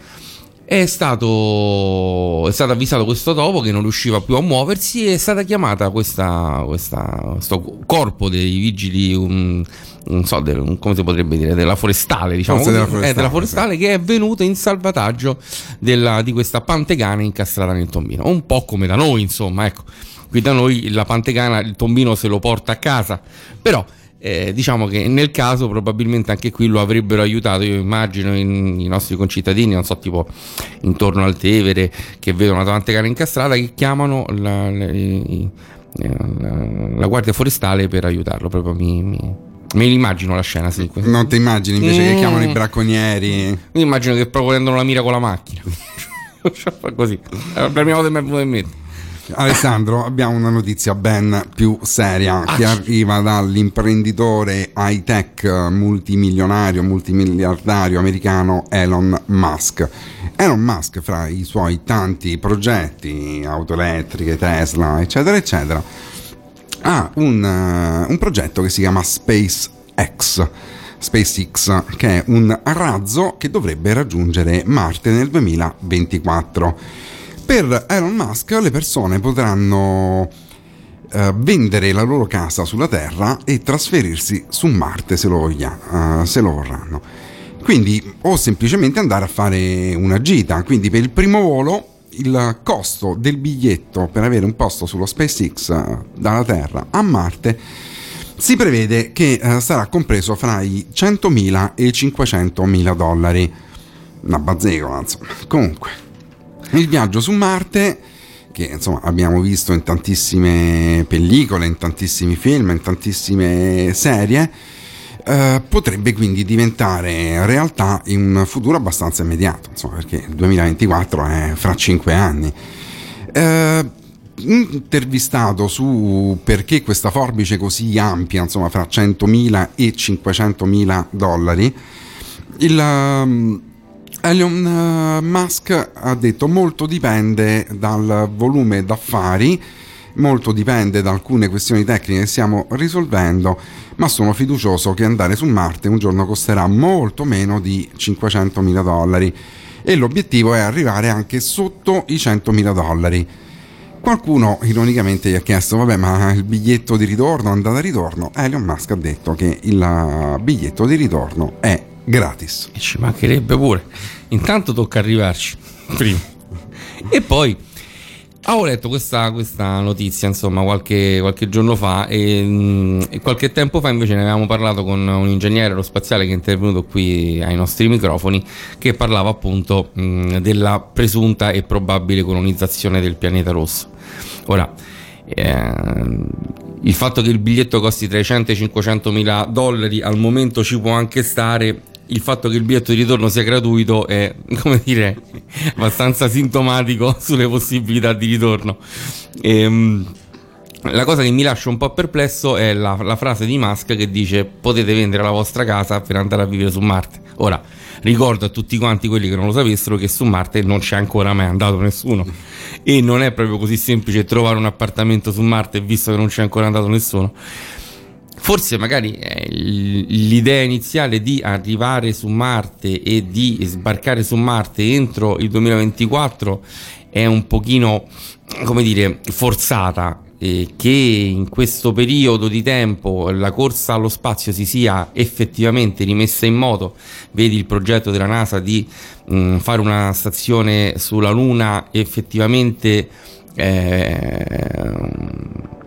è stato è stato avvisato questo topo che non riusciva più a muoversi, e è stata chiamata questa, questa questo corpo dei vigili, um, non so del, come si potrebbe dire, della forestale, diciamo della forestale, eh, della forestale sì. Che è venuta in salvataggio della, di questa pantegana incastrata nel tombino, un po' come da noi, insomma, ecco, qui da noi la pantegana il tombino se lo porta a casa, però eh, diciamo che nel caso probabilmente anche qui lo avrebbero aiutato, io immagino in, i nostri concittadini, non so, tipo intorno al Tevere, che vedono una pantegana incastrata, che chiamano la, la, la, la guardia forestale per aiutarlo, proprio mi... mi... Me l'immagino la scena, sì. Non ti immagini invece mm. che chiamano i bracconieri? Mi immagino che proprio prendono la mira con la macchina. Così. La prima volta mi è venuto in mente. Alessandro, abbiamo una notizia ben più seria che arriva dall'imprenditore high tech multimilionario, multimiliardario americano Elon Musk. Elon Musk, fra i suoi tanti progetti, auto elettriche, Tesla, eccetera, eccetera, ha ah, un, uh, un progetto che si chiama SpaceX, SpaceX, che è un razzo che dovrebbe raggiungere Marte nel duemilaventiquattro. Per Elon Musk le persone potranno uh, vendere la loro casa sulla Terra e trasferirsi su Marte se lo, voglia, uh, se lo vorranno, quindi, o semplicemente andare a fare una gita. Quindi per il primo volo il costo del biglietto per avere un posto sullo SpaceX dalla Terra a Marte si prevede che eh, sarà compreso fra i centomila e i cinquecentomila dollari. Una bazzecola, insomma. Comunque, il viaggio su Marte, che insomma abbiamo visto in tantissime pellicole, in tantissimi film, in tantissime serie, Uh, potrebbe quindi diventare realtà in un futuro abbastanza immediato, insomma, perché il duemilaventiquattro è fra cinque anni. Uh, intervistato su perché questa forbice così ampia, insomma, fra centomila e cinquecentomila dollari, il um, Elon Musk ha detto: molto dipende dal volume d'affari, molto dipende da alcune questioni tecniche che stiamo risolvendo, ma sono fiducioso che andare su Marte un giorno costerà molto meno di cinquecentomila dollari e l'obiettivo è arrivare anche sotto i centomila dollari. Qualcuno ironicamente gli ha chiesto: vabbè, ma il biglietto di ritorno, andata e ritorno? Elon Musk ha detto che il biglietto di ritorno è gratis, e ci mancherebbe pure, intanto tocca arrivarci prima. E poi avevo letto questa, questa notizia, insomma, qualche, qualche giorno fa, e, e qualche tempo fa invece ne avevamo parlato con un ingegnere aerospaziale che è intervenuto qui ai nostri microfoni, che parlava appunto mh, della presunta e probabile colonizzazione del pianeta rosso. Ora, ehm, il fatto che il biglietto costi trecento e cinquecentomila dollari al momento ci può anche stare. Il fatto che il biglietto di ritorno sia gratuito è, come dire, abbastanza sintomatico sulle possibilità di ritorno. Ehm, la cosa che mi lascia un po' perplesso è la, la frase di Musk che dice: potete vendere la vostra casa per andare a vivere su Marte. Ora, ricordo a tutti quanti quelli che non lo sapessero che su Marte non c'è ancora mai andato nessuno, e non è proprio così semplice trovare un appartamento su Marte, visto che non c'è ancora andato nessuno. Forse magari eh, l'idea iniziale di arrivare su Marte e di sbarcare su Marte entro il duemilaventiquattro è un pochino, come dire, forzata, eh, che in questo periodo di tempo la corsa allo spazio si sia effettivamente rimessa in moto. Vedi il progetto della NASA di mh, fare una stazione sulla Luna effettivamente... Eh,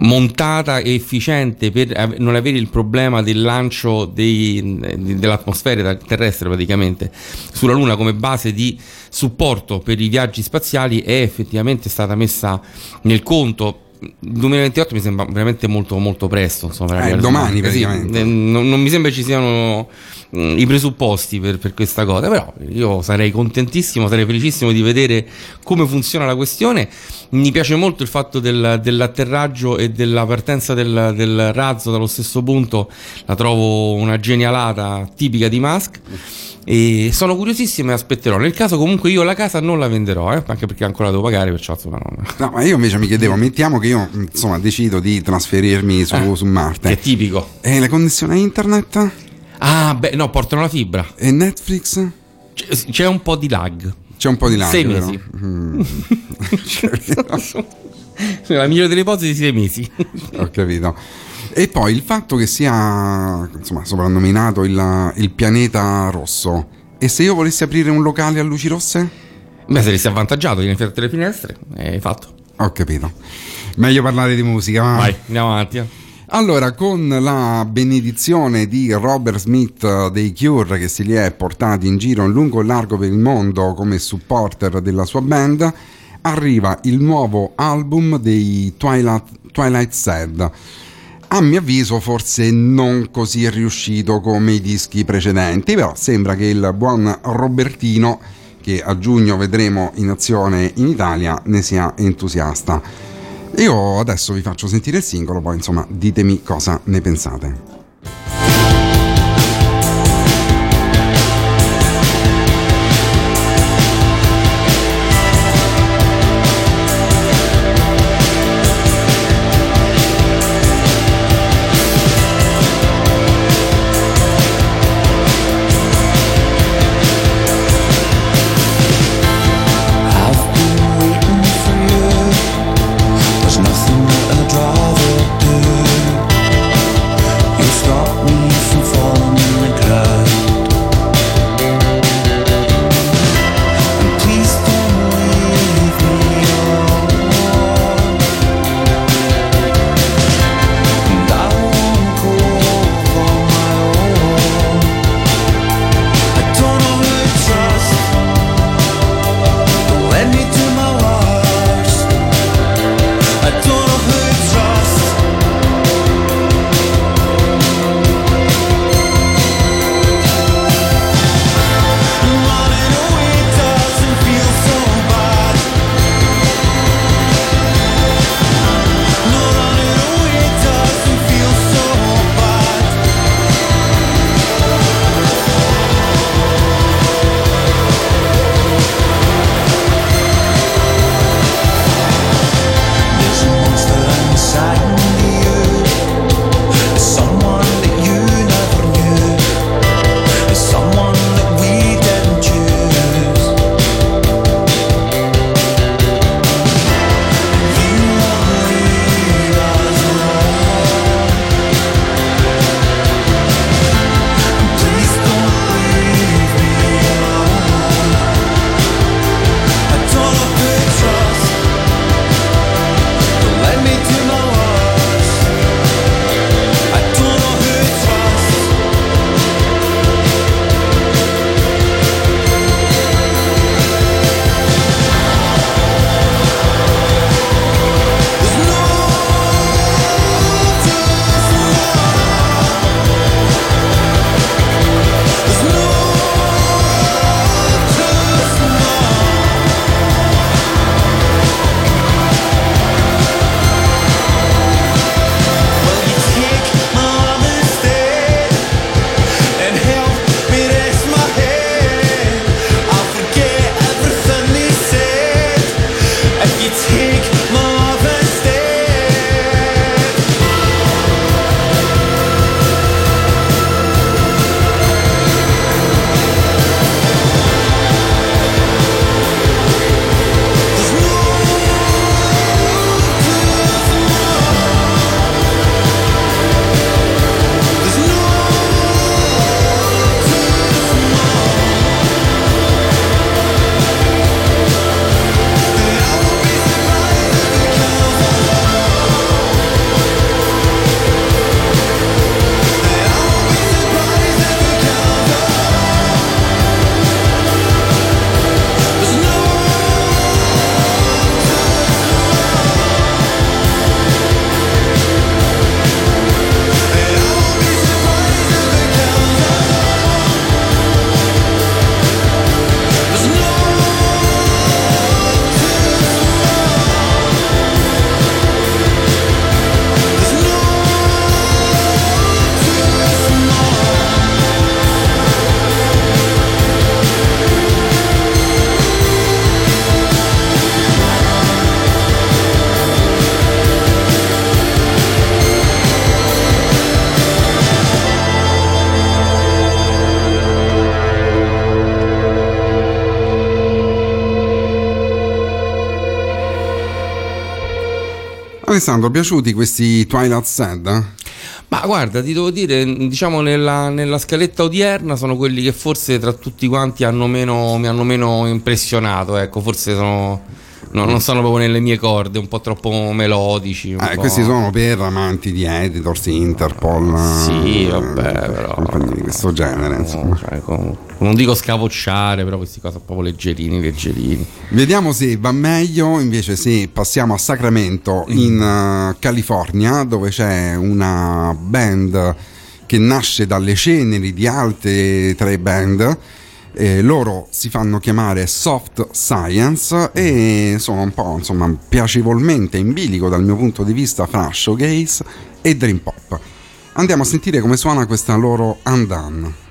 montata e efficiente per non avere il problema del lancio dei, dell'atmosfera terrestre praticamente sulla Luna come base di supporto per i viaggi spaziali è effettivamente stata messa nel conto. duemilaventotto mi sembra veramente molto molto presto, insomma, eh, domani praticamente. Non, non mi sembra ci siano i presupposti per, per questa cosa, però io sarei contentissimo, sarei felicissimo di vedere come funziona la questione. Mi piace molto il fatto del, dell'atterraggio e della partenza del, del razzo dallo stesso punto, la trovo una genialata tipica di Musk. E sono curiosissimo e aspetterò. Nel caso comunque io la casa non la venderò, eh? Anche perché ancora la devo pagare, perciò una nonna. No, ma io invece mi chiedevo, mettiamo che io insomma decido di trasferirmi su, eh, su Marte. Che è tipico. E la connessione internet? Ah, beh, no, portano la fibra. E Netflix? C- c'è un po' di lag. C'è un po' di lag. Sei però. mesi. Mm. La migliore delle ipotesi, sei mesi. Ho capito. E poi il fatto che sia, insomma, soprannominato il, il pianeta rosso. E se io volessi aprire un locale a luci rosse? Beh, saresti avvantaggiato, viene aperte le finestre, è fatto. Ho capito. Meglio parlare di musica, ma... Vai, andiamo avanti. Allora, con la benedizione di Robert Smith dei Cure, che si li è portati in giro in lungo e largo per il mondo come supporter della sua band, arriva il nuovo album dei Twilight, Twilight Sad. A mio avviso forse non così riuscito come i dischi precedenti, però sembra che il buon Robertino, che a giugno vedremo in azione in Italia, ne sia entusiasta. Io adesso vi faccio sentire il singolo, poi insomma ditemi cosa ne pensate. Alessandro, piaciuti questi Twilight Sad? Ma guarda, ti devo dire, diciamo nella, nella scaletta odierna sono quelli che forse tra tutti quanti hanno meno, mi hanno meno impressionato, ecco, forse sono, no, non sono proprio nelle mie corde, un po' troppo melodici. Un eh, po'... Questi sono per amanti di Editors, Interpol. Sì, vabbè, però di questo genere, no, insomma. Cioè, comunque. Non dico scapocciare, però questi cose proprio leggerini, leggerini. Vediamo se va meglio invece se passiamo a Sacramento, in uh, California, dove c'è una band che nasce dalle ceneri di altre tre band. Eh, loro si fanno chiamare Soft Science e sono un po', insomma, piacevolmente in bilico dal mio punto di vista fra showcase e dream pop. Andiamo a sentire come suona questa loro Undone.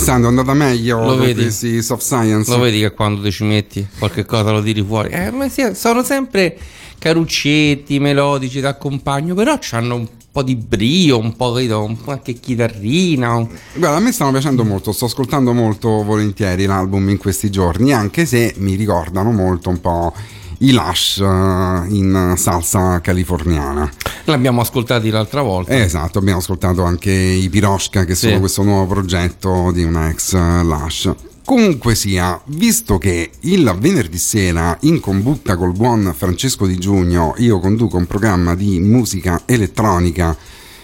Alessandro, è andata meglio? Lo vedi? Soft Science. Lo vedi che quando ti ci metti qualche cosa lo tiri fuori? Eh, ma sì, sono sempre caruccetti, melodici, d'accompagno, però hanno un po' di brio, un po', vedo, un po' anche chitarrina. Guarda, a me stanno piacendo molto, sto ascoltando molto volentieri l'album in questi giorni, anche se mi ricordano molto un po' i Lush in salsa californiana. L'abbiamo ascoltati l'altra volta. Esatto, abbiamo ascoltato anche i Piroshka, che sì, sono questo nuovo progetto di una ex Lush. Comunque sia, visto che il venerdì sera in combutta col buon Francesco Di Giugno io conduco un programma di musica elettronica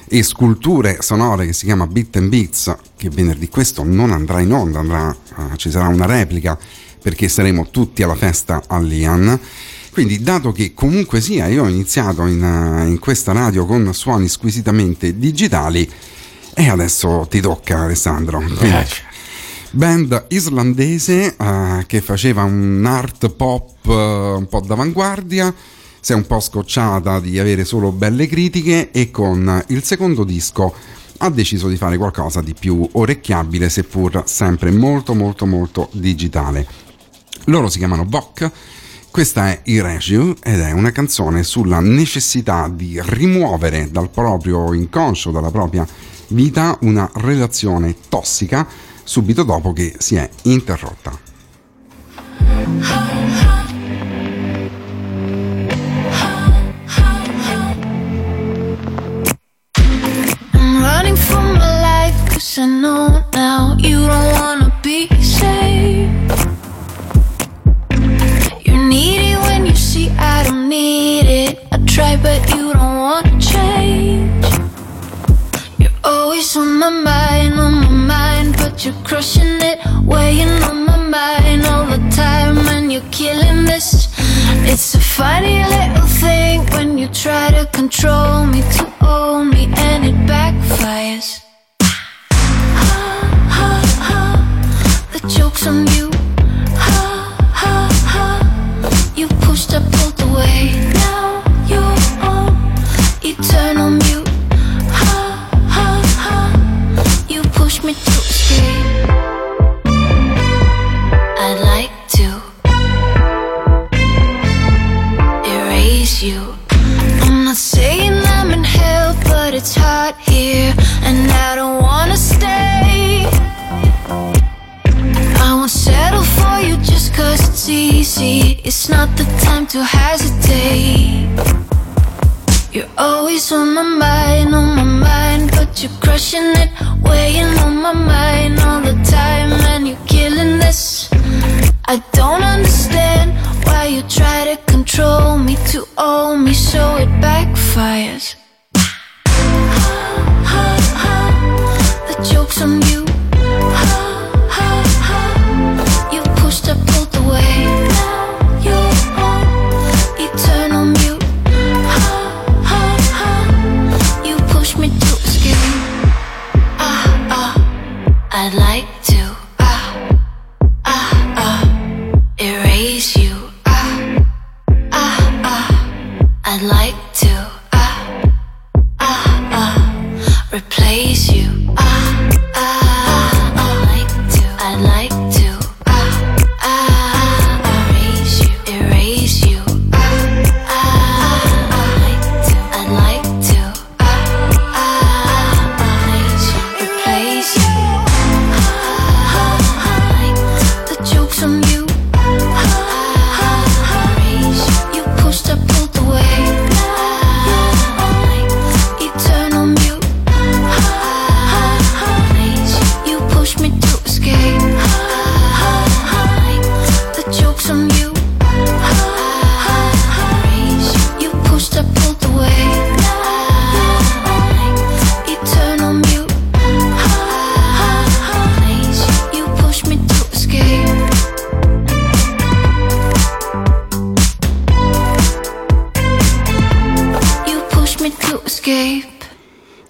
e sculture sonore che si chiama Beat and Beats, che venerdì questo non andrà in onda, andrà, uh, ci sarà una replica perché saremo tutti alla festa Alien. Quindi, dato che comunque sia io ho iniziato in, uh, in questa radio con suoni squisitamente digitali, e adesso ti tocca, Alessandro. Quindi, band islandese uh, che faceva un art pop uh, un po' d'avanguardia, si è un po' scocciata di avere solo belle critiche e con il secondo disco ha deciso di fare qualcosa di più orecchiabile, seppur sempre molto molto molto digitale. Loro si chiamano Bok, questa è Irresu ed è una canzone sulla necessità di rimuovere dal proprio inconscio, dalla propria vita, una relazione tossica subito dopo che si è interrotta.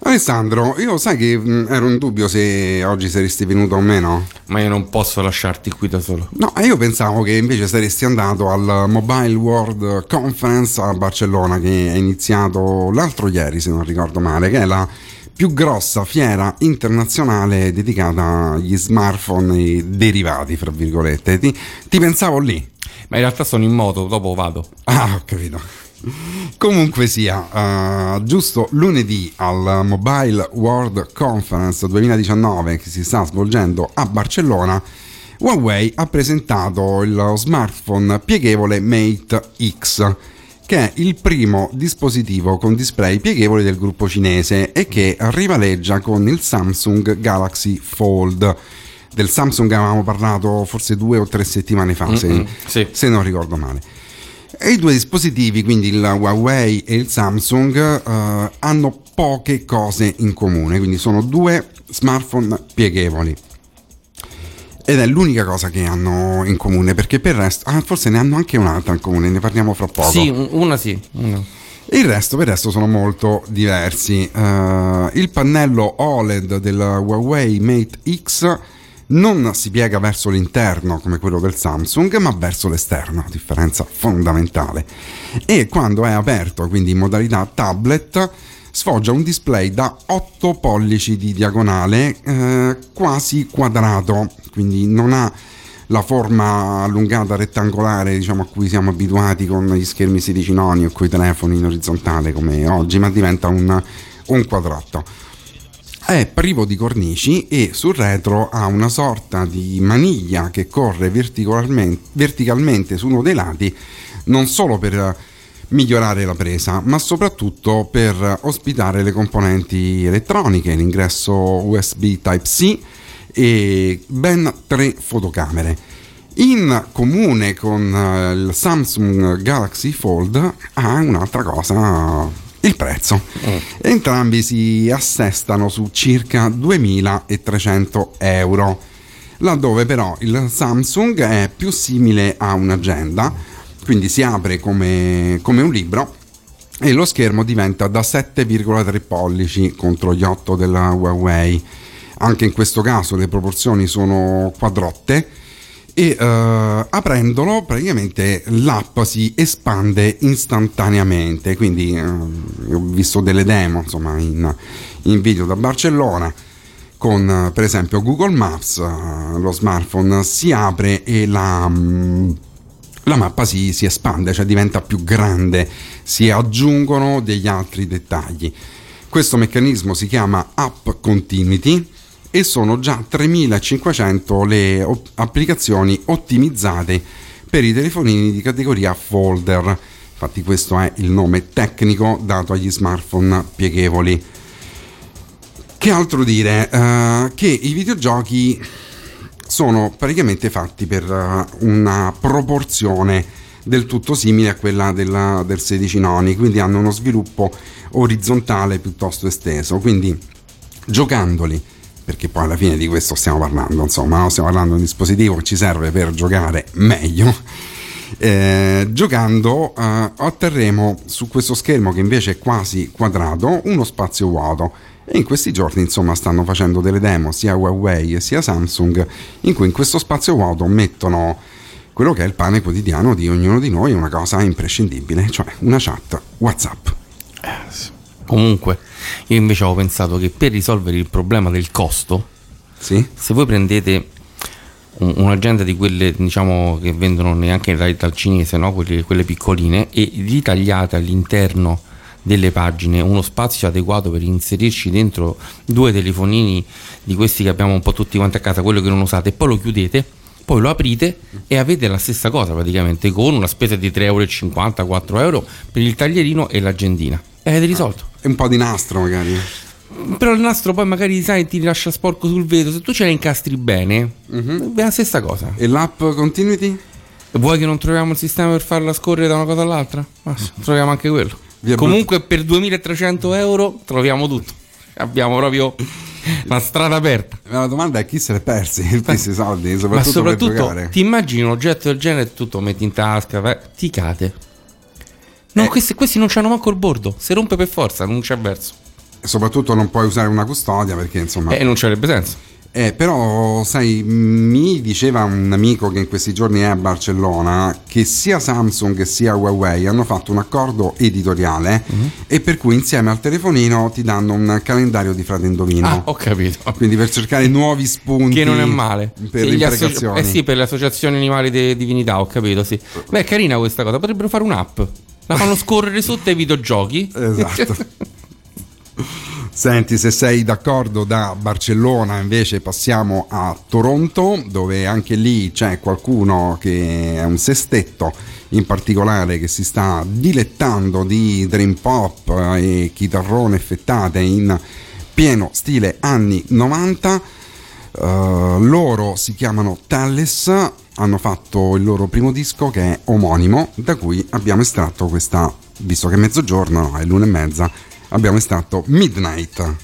Alessandro, io sai che ero in dubbio se oggi saresti venuto o meno. Ma io non posso lasciarti qui da solo. No, io pensavo che invece saresti andato al Mobile World Conference a Barcellona, che è iniziato l'altro ieri, se non ricordo male, che è la più grossa fiera internazionale dedicata agli smartphone derivati, fra virgolette. Ti, ti pensavo lì. Ma in realtà sono in moto, dopo vado. Ah, ho capito. Comunque sia, uh, giusto lunedì al Mobile World Conference duemiladiciannove, che si sta svolgendo a Barcellona, Huawei ha presentato il smartphone pieghevole Mate X, che è il primo dispositivo con display pieghevole del gruppo cinese e che rivaleggia con il Samsung Galaxy Fold. Del Samsung avevamo parlato forse due o tre settimane fa, se, sì. se non ricordo male. E i due dispositivi, quindi il Huawei e il Samsung, eh, hanno poche cose in comune, quindi sono due smartphone pieghevoli. Ed è l'unica cosa che hanno in comune, perché per il resto... Ah, forse ne hanno anche un'altra in comune, ne parliamo fra poco. Sì, una sì, una. Il resto per il resto sono molto diversi. Uh, il pannello O L E D del Huawei Mate X non si piega verso l'interno come quello del Samsung, ma verso l'esterno, differenza fondamentale. E quando è aperto, quindi in modalità tablet, sfoggia un display da otto pollici di diagonale, eh, quasi quadrato, quindi non ha la forma allungata rettangolare, diciamo, a cui siamo abituati con gli schermi sedici noni o coi telefoni in orizzontale come oggi, ma diventa un, un quadratto. È privo di cornici e sul retro ha una sorta di maniglia che corre verticalmente, verticalmente su uno dei lati, non solo per migliorare la presa, ma soprattutto per ospitare le componenti elettroniche, l'ingresso U S B Type-C e ben tre fotocamere. In comune con il Samsung Galaxy Fold ha un'altra cosa, il prezzo. Mm. Entrambi si assestano su circa duemilatrecento euro, laddove però il Samsung è più simile a un'agenda, quindi si apre come, come un libro e lo schermo diventa da sette virgola tre pollici contro gli otto della Huawei. Anche in questo caso le proporzioni sono quadrotte e eh, aprendolo praticamente l'app si espande istantaneamente, quindi eh, ho visto delle demo, insomma, in, in video da Barcellona con per esempio Google Maps. Lo smartphone si apre e la... Mh, la mappa si, si espande, cioè diventa più grande, si aggiungono degli altri dettagli. Questo meccanismo si chiama App Continuity e sono già tremilacinquecento le op- applicazioni ottimizzate per i telefonini di categoria folder. Infatti questo è il nome tecnico dato agli smartphone pieghevoli. Che altro dire? Uh, che i videogiochi sono praticamente fatti per una proporzione del tutto simile a quella della, del sedici noni, quindi hanno uno sviluppo orizzontale piuttosto esteso, quindi giocandoli, perché poi alla fine di questo stiamo parlando, insomma, no? Stiamo parlando di un dispositivo che ci serve per giocare meglio. Eh, giocando eh, otterremo su questo schermo, che invece è quasi quadrato, uno spazio vuoto. E in questi giorni, insomma, stanno facendo delle demo sia Huawei sia Samsung in cui in questo spazio vuoto mettono quello che è il pane quotidiano di ognuno di noi, una cosa imprescindibile, cioè una chat WhatsApp. Comunque io invece avevo pensato che per risolvere il problema del costo, sì? Se voi prendete un'agenda di quelle, diciamo, che vendono neanche dal cinese, no? quelle, quelle piccoline, e ritagliate all'interno delle pagine uno spazio adeguato per inserirci dentro due telefonini di questi che abbiamo un po' tutti quanti a casa, quello che non usate, e poi lo chiudete, poi lo aprite e avete la stessa cosa praticamente, con una spesa di tre virgola cinquanta euro, quattro euro per il taglierino e l'agendina, e avete risolto. E un po' di nastro magari, però il nastro poi magari, sai, ti lascia sporco sul vetro. Se tu ce la incastri bene, uh-huh. È la stessa cosa. E l'app Continuity? Vuoi che non troviamo il sistema per farla scorrere da una cosa all'altra? Ma troviamo anche quello. Comunque per duemilatrecento euro troviamo tutto, abbiamo proprio la strada aperta. La domanda è chi se l'è persi questi soldi, soprattutto, ma soprattutto per giocare. Ti immagini un oggetto del genere, tutto metti in tasca, vai, ti cade. No, eh. questi, questi non c'hanno manco il bordo, se rompe per forza, non c'è verso. E soprattutto non puoi usare una custodia, perché insomma... Eh, non c'avrebbe senso. Eh, però sai, mi diceva un amico che in questi giorni è a Barcellona che sia Samsung che sia Huawei hanno fatto un accordo editoriale, mm-hmm. E per cui insieme al telefonino ti danno un calendario di Fratendovino. Ah, ho capito. Quindi per cercare nuovi spunti, che non è male, per le imprecazioni. Eh sì, per le associazioni animali di divinità, ho capito, sì. Beh, è carina questa cosa, potrebbero fare un'app, la fanno scorrere sotto ai videogiochi. Esatto. Senti, se sei d'accordo, da Barcellona invece passiamo a Toronto, dove anche lì c'è qualcuno che è un sestetto in particolare che si sta dilettando di dream pop e chitarrone effettate in pieno stile anni novanta. Uh, loro si chiamano Talles, hanno fatto il loro primo disco che è omonimo, da cui abbiamo estratto questa, visto che è mezzogiorno, no, è l'una e mezza, abbiamo estratto Midnight.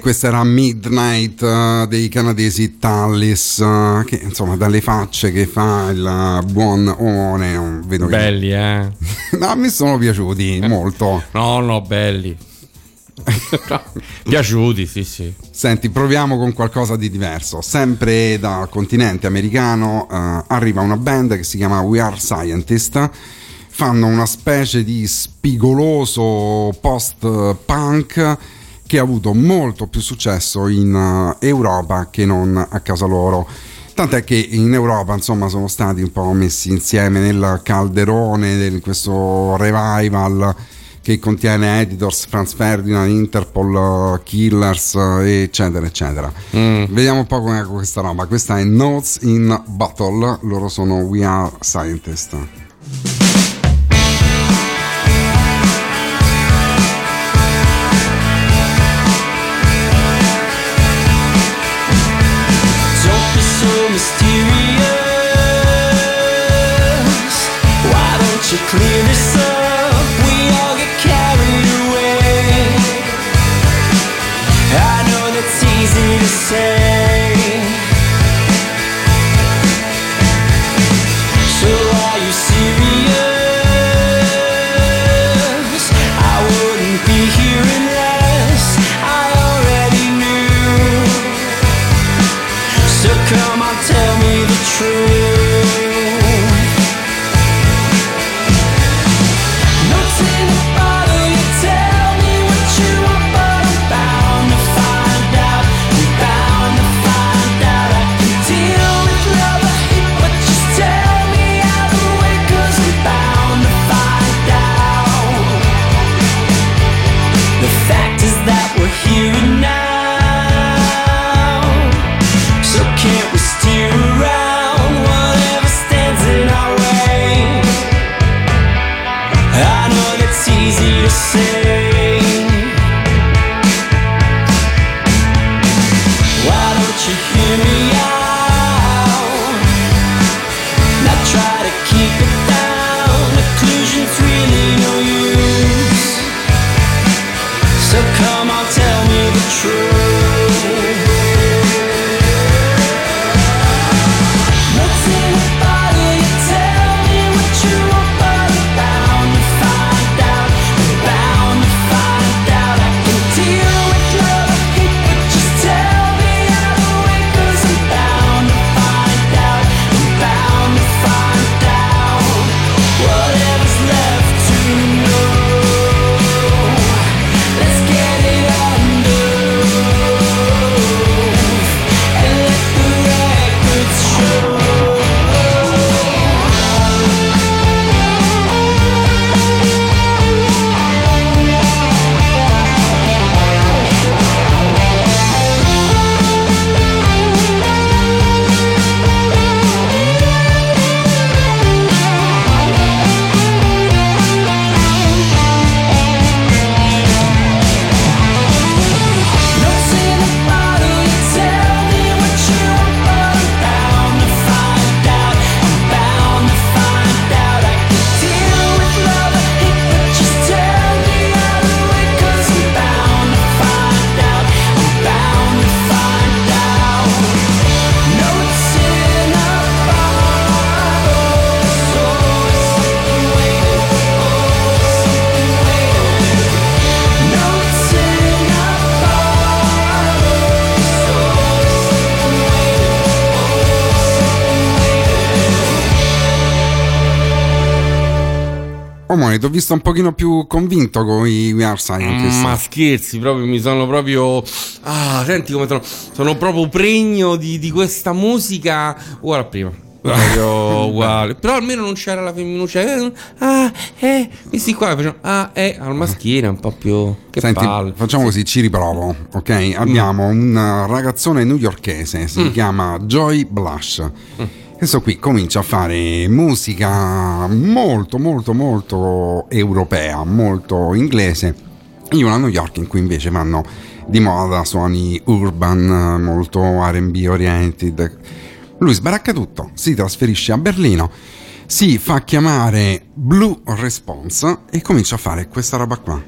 Questa era Midnight uh, dei canadesi Talles, uh, che insomma dalle facce che fa il buon omone non vedo belli che... eh no, mi sono piaciuti eh. molto no no belli Piaciuti, sì, sì. Senti, proviamo con qualcosa di diverso. Sempre dal continente americano eh, arriva una band che si chiama We Are Scientist. Fanno una specie di spigoloso post-punk che ha avuto molto più successo in Europa che non a casa loro. Tant'è che in Europa, insomma, sono stati un po' messi insieme nel calderone di questo revival che contiene Editors, Franz Ferdinand, Interpol, Killers, eccetera eccetera. Mm. Vediamo un po' com'è questa roba. Questa è Notes in Battle, loro sono We Are Scientist. Clear this up, we all get carried away. I know that's easy to say. So are you serious? I wouldn't be here unless I already knew. So come on, tell me the truth. Ti ho visto un pochino più convinto con i We Are Scientist. Ma scherzi, proprio mi sono proprio. Ah, senti come sono. Sono proprio pregno di, di questa musica. Uguale a prima. Proprio uguale. Però almeno non c'era la femminuccia. Ah, eh. Questi qua facciamo. Ah, eh. Al maschile, un po' più. Che senti, palle. Facciamo così, ci riprovo. Ok? Abbiamo mm. un ragazzone newyorkese. Si mm. chiama Joy Blush. Mm. Questo qui comincia a fare musica molto molto molto europea, molto inglese, in una New York in cui invece vanno di moda suoni urban, molto R and B oriented. Lui sbaracca tutto, si trasferisce a Berlino, si fa chiamare Blue Response e comincia a fare questa roba qua.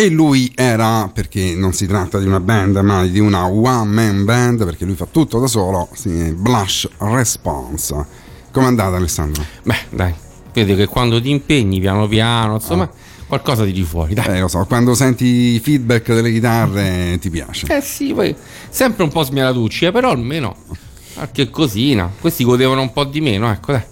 E lui era, perché non si tratta di una band ma di una one man band, perché lui fa tutto da solo, sì, Blush Response. Com'è andata, Alessandro? Beh, dai, vedo che quando ti impegni piano piano, insomma, ah. qualcosa ti di fuori, dai. Eh, lo so, quando senti i feedback delle chitarre ti piace. Eh sì, poi sempre un po' smialatucci, eh, però almeno qualche cosina. Questi godevano un po' di meno, ecco, dai.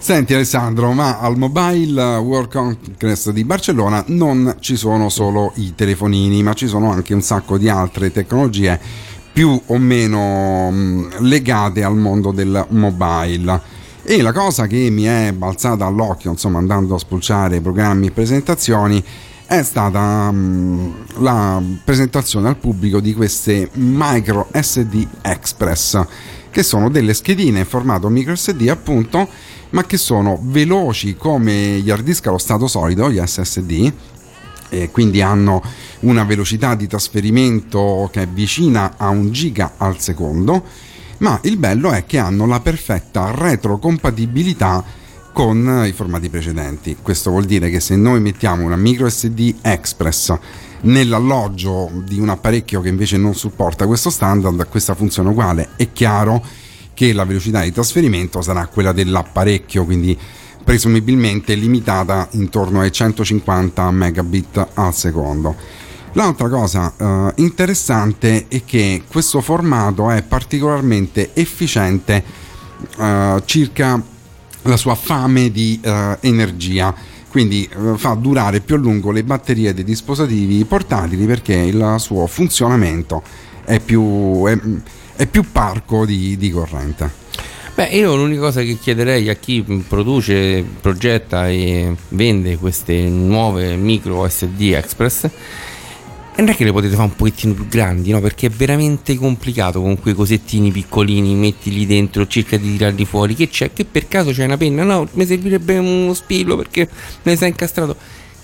Senti Alessandro, ma al Mobile World Congress di Barcellona non ci sono solo i telefonini, ma ci sono anche un sacco di altre tecnologie più o meno mh, legate al mondo del mobile. E la cosa che mi è balzata all'occhio, insomma, andando a spulciare programmi e presentazioni, è stata mh, la presentazione al pubblico di queste micro S D Express, che sono delle schedine in formato micro S D, appunto, ma che sono veloci come gli hard disk allo stato solido, gli S S D, e quindi hanno una velocità di trasferimento che è vicina a un giga al secondo, ma il bello è che hanno la perfetta retrocompatibilità con i formati precedenti. Questo vuol dire che se noi mettiamo una micro S D Express nell'alloggio di un apparecchio che invece non supporta questo standard, questa funzione è uguale. È chiaro che la velocità di trasferimento sarà quella dell'apparecchio, quindi presumibilmente limitata intorno ai centocinquanta megabit al secondo. L'altra cosa eh, interessante è che questo formato è particolarmente efficiente eh, circa la sua fame di eh, energia, quindi eh, fa durare più a lungo le batterie dei dispositivi portatili, perché il suo funzionamento è più... È, è più parco di, di corrente. Beh, io l'unica cosa che chiederei a chi produce, progetta e vende queste nuove micro S D Express, non è che le potete fare un pochettino più grandi, no? Perché è veramente complicato con quei cosettini piccolini, mettili dentro, cerca di tirarli fuori, che c'è, che per caso c'è una penna, no, mi servirebbe uno spillo perché me ne sei incastrato.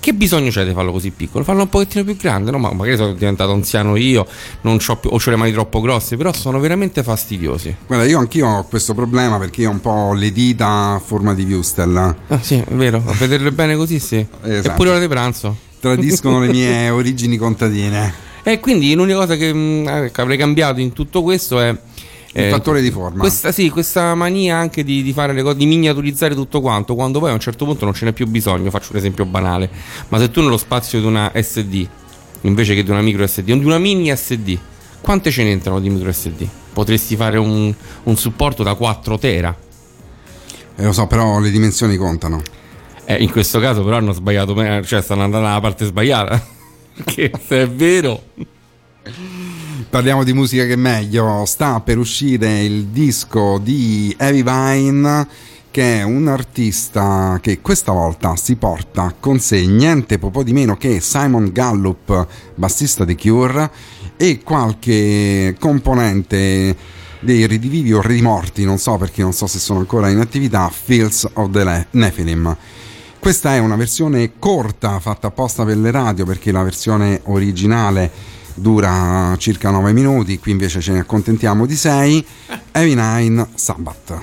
Che bisogno c'è di farlo così piccolo? Farlo un pochettino più grande, no? Ma magari sono diventato anziano io, non c'ho più, o ho le mani troppo grosse, però sono veramente fastidiosi. Guarda, io anch'io ho questo problema, perché io ho un po' le dita a forma di viustel. Ah sì, è vero, a vederle bene così sì. Esatto. Eppure ora di pranzo tradiscono le mie origini contadine. E quindi l'unica cosa che, mh, che avrei cambiato in tutto questo è il fattore di forma, questa, sì, questa mania anche di, di fare le cose, di miniaturizzare tutto quanto, quando poi a un certo punto non ce n'è più bisogno. Faccio un esempio banale, ma se tu nello spazio di una S D invece che di una micro S D o di una mini S D, quante ce ne entrano di micro S D? Potresti fare un, un supporto da quattro tera. Eh, lo so, però le dimensioni contano. Eh, in questo caso però hanno sbagliato, cioè stanno andando alla parte sbagliata. Che se è vero. Parliamo di musica che è meglio. Sta per uscire il disco di Heavy Vine, che è un artista che questa volta si porta con sé niente po' di meno che Simon Gallup, bassista di Cure, e qualche componente dei redivivi o rimorti, non so, perché non so se sono ancora in attività, Fields of the Nephilim. Questa è una versione corta fatta apposta per le radio, perché la versione originale dura circa nove minuti, qui invece ce ne accontentiamo di sei. Heavy Nine Sabbath.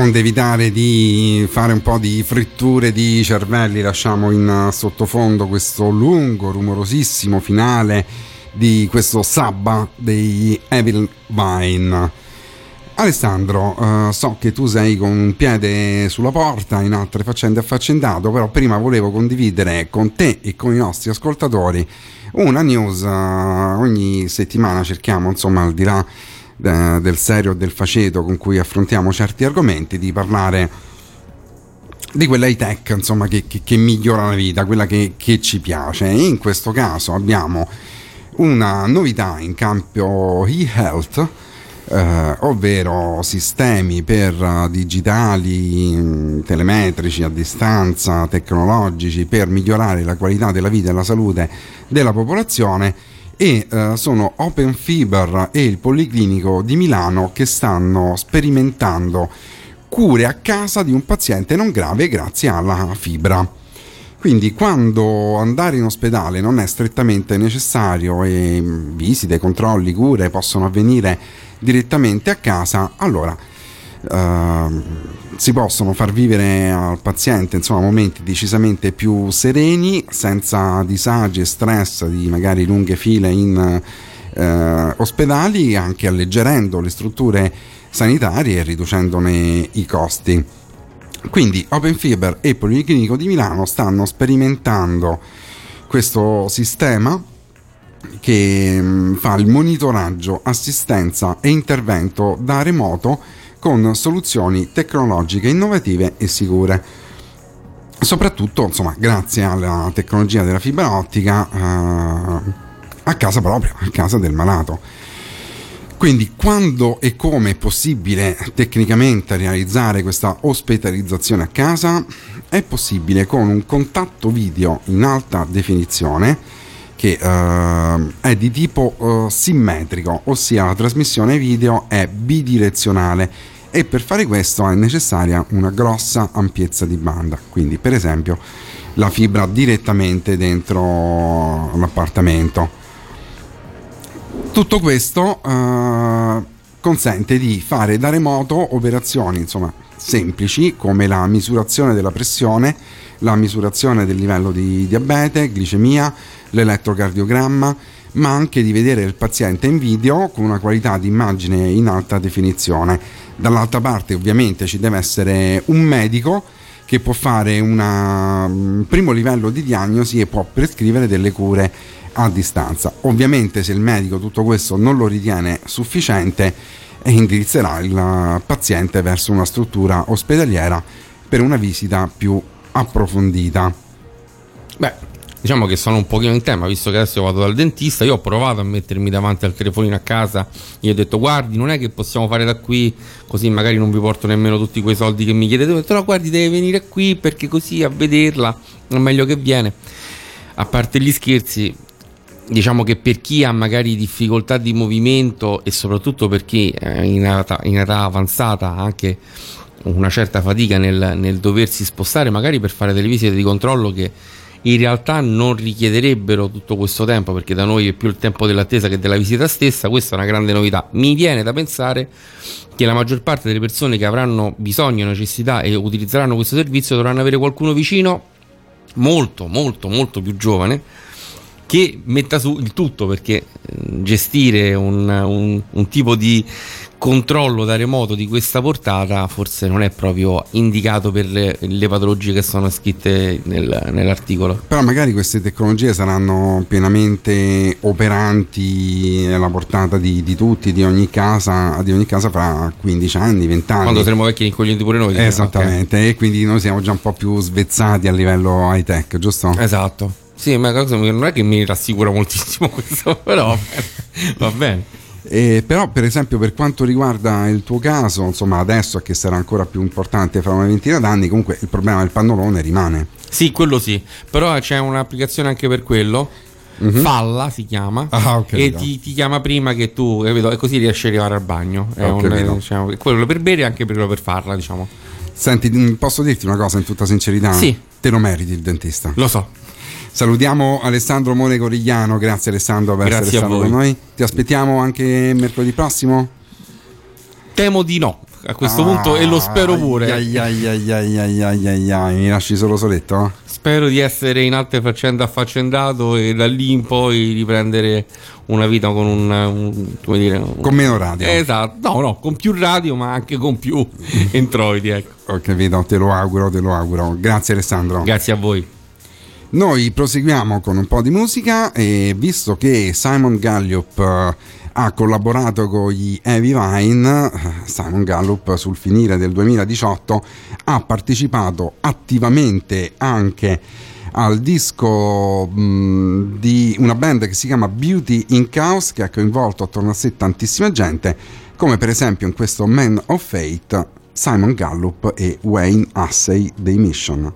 onde evitare di fare un po' di fritture di cervelli, lasciamo in sottofondo questo lungo, rumorosissimo finale di questo sabba dei Evil Vine. Alessandro, eh, so che tu sei con un piede sulla porta, in altre faccende affaccendato, però prima volevo condividere con te e con i nostri ascoltatori una news. Eh, ogni settimana cerchiamo, insomma, al di là eh, del serio e del faceto con cui affrontiamo certi argomenti, di parlare di quella high tech, insomma, che, che, che migliora la vita, quella che, che ci piace. E in questo caso abbiamo una novità in campo e-health, Uh, ovvero sistemi per uh, digitali, telemetrici, a distanza, tecnologici, per migliorare la qualità della vita e la salute della popolazione, e uh, sono Open Fiber e il Policlinico di Milano che stanno sperimentando cure a casa di un paziente non grave grazie alla fibra. Quindi quando andare in ospedale non è strettamente necessario e visite, controlli, cure possono avvenire direttamente a casa, allora eh, si possono far vivere al paziente, insomma, momenti decisamente più sereni, senza disagi e stress di magari lunghe file in eh, ospedali, anche alleggerendo le strutture sanitarie e riducendone i costi. Quindi Open Fiber e Policlinico di Milano stanno sperimentando questo sistema che fa il monitoraggio, assistenza e intervento da remoto con soluzioni tecnologiche innovative e sicure. Soprattutto, insomma, grazie alla tecnologia della fibra ottica eh, a casa propria, a casa del malato. Quindi quando e come è possibile tecnicamente realizzare questa ospedalizzazione a casa? È possibile con un contatto video in alta definizione che eh, è di tipo eh, simmetrico, ossia la trasmissione video è bidirezionale e per fare questo è necessaria una grossa ampiezza di banda, quindi per esempio la fibra direttamente dentro l'appartamento. Tutto questo eh, consente di fare da remoto operazioni, insomma, semplici come la misurazione della pressione, la misurazione del livello di diabete, glicemia, l'elettrocardiogramma, ma anche di vedere il paziente in video con una qualità di immagine in alta definizione. Dall'altra parte ovviamente ci deve essere un medico che può fare una, un primo livello di diagnosi e può prescrivere delle cure a distanza. Ovviamente se il medico tutto questo non lo ritiene sufficiente, indirizzerà il paziente verso una struttura ospedaliera per una visita più approfondita. Beh, diciamo che sono un pochino in tema, visto che adesso vado dal dentista. Io ho provato a mettermi davanti al telefonino a casa, gli ho detto: guardi, non è che possiamo fare da qui, così magari non vi porto nemmeno tutti quei soldi che mi chiedete. Ho detto: no, guardi, deve venire qui perché così a vederla è meglio che viene. A parte gli scherzi, diciamo che per chi ha magari difficoltà di movimento e soprattutto per chi in età, in età avanzata ha anche una certa fatica nel, nel doversi spostare magari per fare delle visite di controllo che in realtà non richiederebbero tutto questo tempo, perché da noi è più il tempo dell'attesa che della visita stessa, questa è una grande novità. Mi viene da pensare che la maggior parte delle persone che avranno bisogno, necessità e utilizzeranno questo servizio dovranno avere qualcuno vicino molto molto molto più giovane che metta su il tutto, perché gestire un, un, un tipo di controllo da remoto di questa portata forse non è proprio indicato per le, le patologie che sono scritte nel, nell'articolo. Però magari queste tecnologie saranno pienamente operanti alla portata di, di tutti, di ogni casa, di ogni casa fra quindici anni, venti anni. Quando saremo vecchi e incoglienti pure noi. Esattamente, okay. E quindi noi siamo già un po' più svezzati a livello high tech, giusto? Esatto. Sì, ma non è che mi rassicura moltissimo questo, però va bene. Eh, però per esempio per quanto riguarda il tuo caso, insomma, adesso che sarà ancora più importante fra una ventina d'anni, comunque il problema del pannolone rimane. Sì, quello sì, però c'è un'applicazione anche per quello. Mm-hmm. Falla si chiama. Ah, e ti, ti chiama prima che tu, capito? E così riesci ad arrivare al bagno. È un, diciamo, quello per bere e anche quello per farla, diciamo. Senti, posso dirti una cosa in tutta sincerità? Sì. Te lo meriti il dentista. Lo so. Salutiamo Alessandro More Corigliano, grazie Alessandro per grazie essere stato con noi. Ti aspettiamo anche mercoledì prossimo? Temo di no. a questo ah, punto, e lo spero pure. Ai ai ai ai ai ai ai ai. Mi lasci solo soletto? Eh? Spero di essere in altre faccende affaccendato e da lì in poi riprendere una vita con un, un come dire, un... con meno radio. Esatto, no, no, con più radio, ma anche con più introiti, ecco. Ho capito, te lo auguro, te lo auguro. Grazie Alessandro. Grazie a voi. Noi proseguiamo con un po' di musica e visto che Simon Gallup ha collaborato con gli Heavy Vine, Simon Gallup sul finire del duemiladiciotto ha partecipato attivamente anche al disco mh, di una band che si chiama Beauty in Chaos, che ha coinvolto attorno a sé tantissima gente, come per esempio in questo Man of Fate Simon Gallup e Wayne Hussey dei Mission.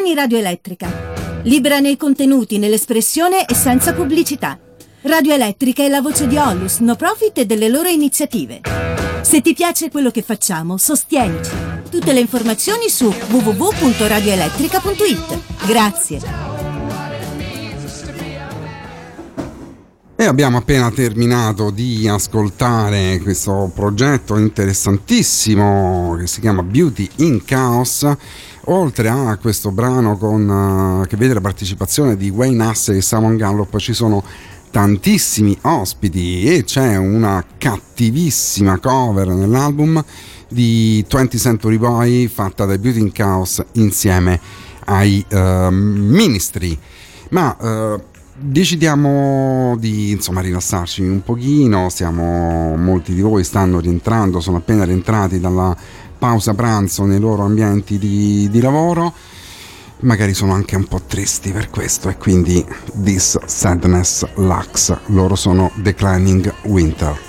Eni Radioelettrica. Libera nei contenuti, nell'espressione e senza pubblicità. Radioelettrica è la voce di Onlus, no profit e delle loro iniziative. Se ti piace quello che facciamo, sostienici. Tutte le informazioni su w w w punto radioelettrica punto i t. Grazie. E abbiamo appena terminato di ascoltare questo progetto interessantissimo che si chiama Beauty in Chaos. Oltre a questo brano con, che vede la partecipazione di Wayne Hussey e Simon Gallop, ci sono tantissimi ospiti e c'è una cattivissima cover nell'album di twentieth century boy fatta da Beauty in Chaos insieme ai uh, Ministry. Ma... Uh, decidiamo di insomma rilassarci un pochino, siamo, molti di voi stanno rientrando, sono appena rientrati dalla pausa pranzo nei loro ambienti di, di lavoro, magari sono anche un po' tristi per questo, e quindi This Sadness Lux, loro sono Declining Winter.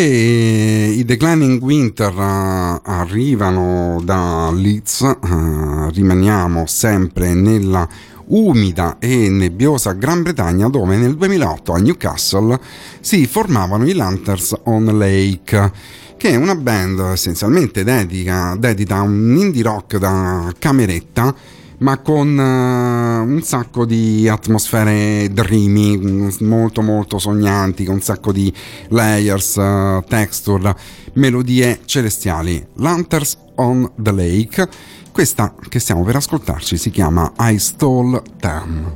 E i Declining Winter uh, arrivano da Leeds, uh, rimaniamo sempre nella umida e nebbiosa Gran Bretagna, dove nel duemilaotto a Newcastle si formavano i Lanterns on Lake, che è una band essenzialmente dedica, dedita a un indie rock da cameretta, ma con uh, un sacco di atmosfere dreamy, molto molto sognanti, con un sacco di layers, uh, texture, melodie celestiali. Lanterns on the Lake. Questa che stiamo per ascoltarci si chiama I Stole Them.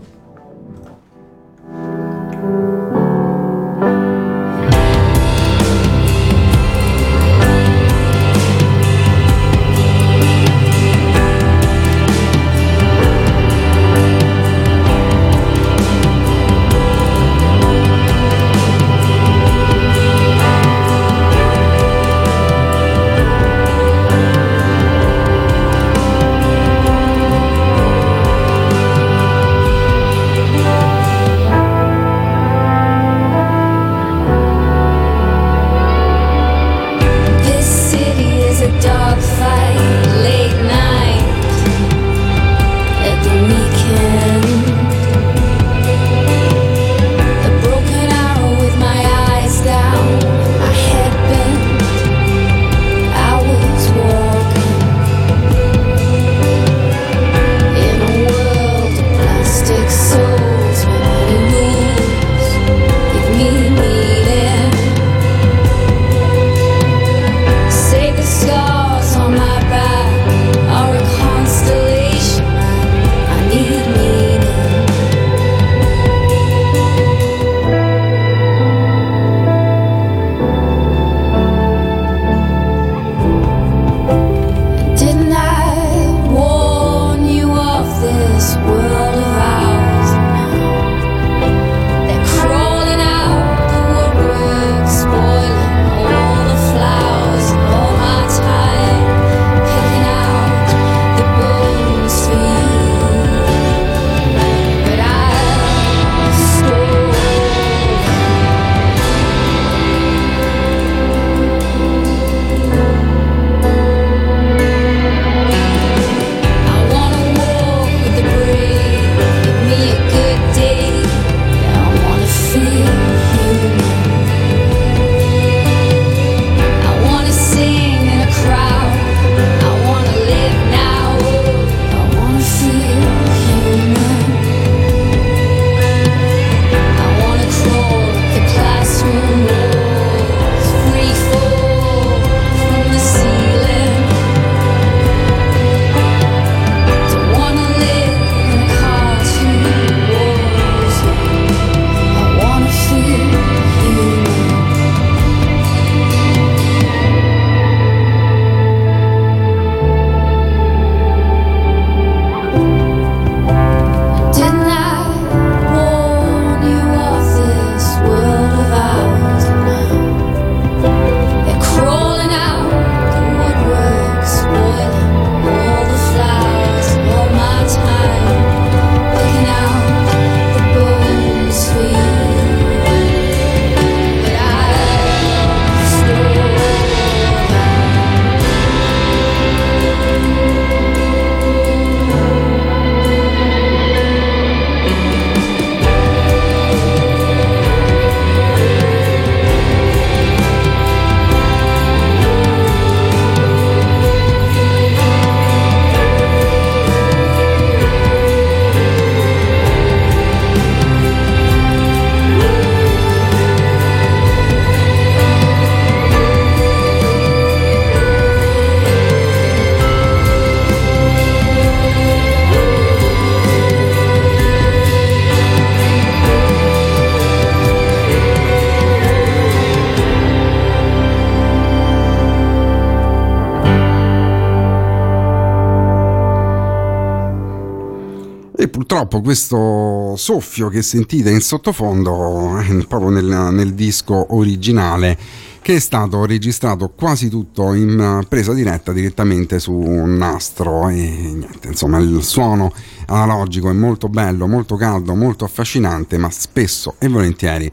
Questo soffio che sentite in sottofondo è proprio nel, nel disco originale, che è stato registrato quasi tutto in presa diretta direttamente su un nastro, e niente, insomma il suono analogico è molto bello, molto caldo, molto affascinante, ma spesso e volentieri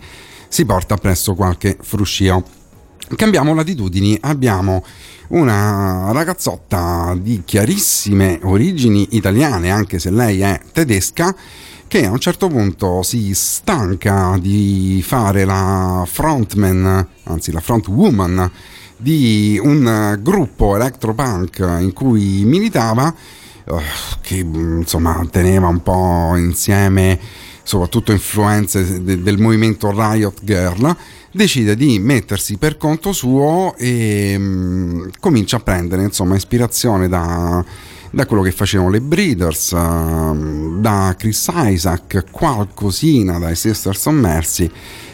si porta presso qualche fruscio. Cambiamo latitudini, abbiamo una ragazzotta di chiarissime origini italiane, anche se lei è tedesca, che a un certo punto si stanca di fare la frontman, anzi la frontwoman di un gruppo electropunk in cui militava, che insomma teneva un po' insieme soprattutto influenze del movimento Riot Girl. Decide di mettersi per conto suo e mh, comincia a prendere insomma ispirazione da, da quello che facevano le Breeders, uh, da Chris Isaac, qualcosina dai Sisters of Mercy,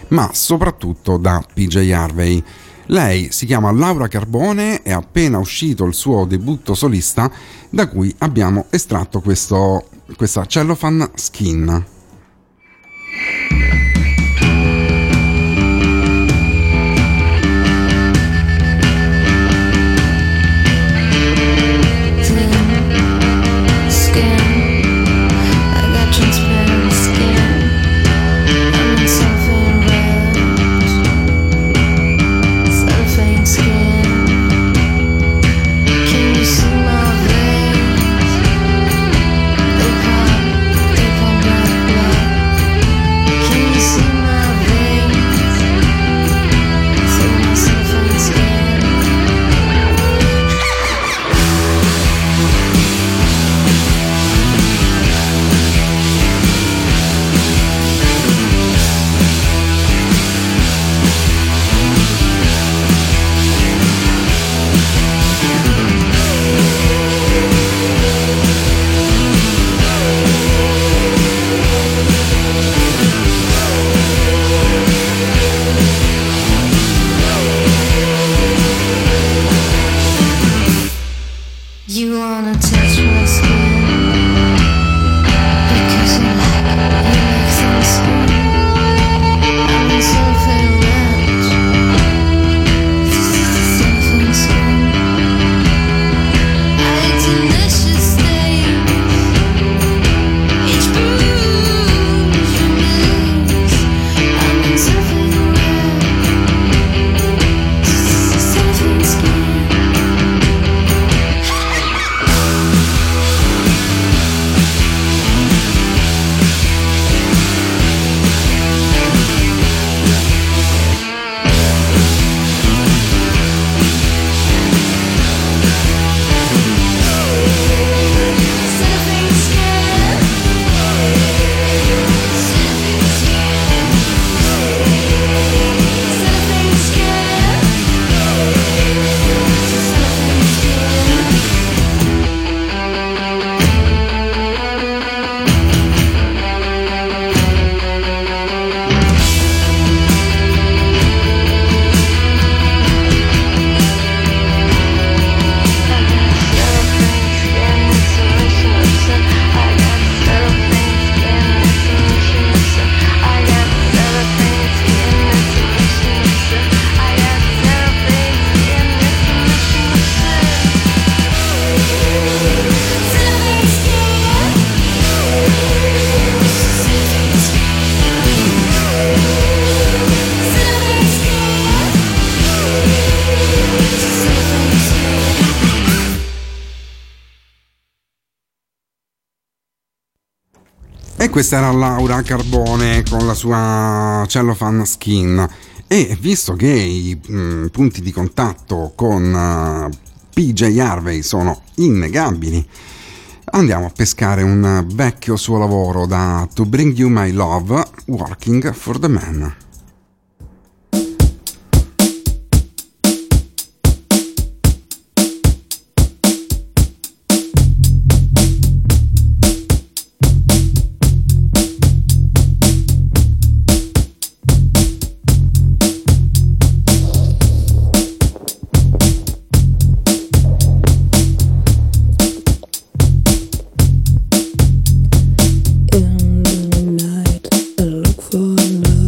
ma soprattutto da P J Harvey. Lei si chiama Laura Carbone, è appena uscito il suo debutto solista, da cui abbiamo estratto questo, questa cellophane skin. Questa era Laura Carbone con la sua cellophane skin, e visto che i mh, punti di contatto con uh, P J Harvey sono innegabili, andiamo a pescare un vecchio suo lavoro da To Bring You My Love, Working for the Man. In the night, I look for love.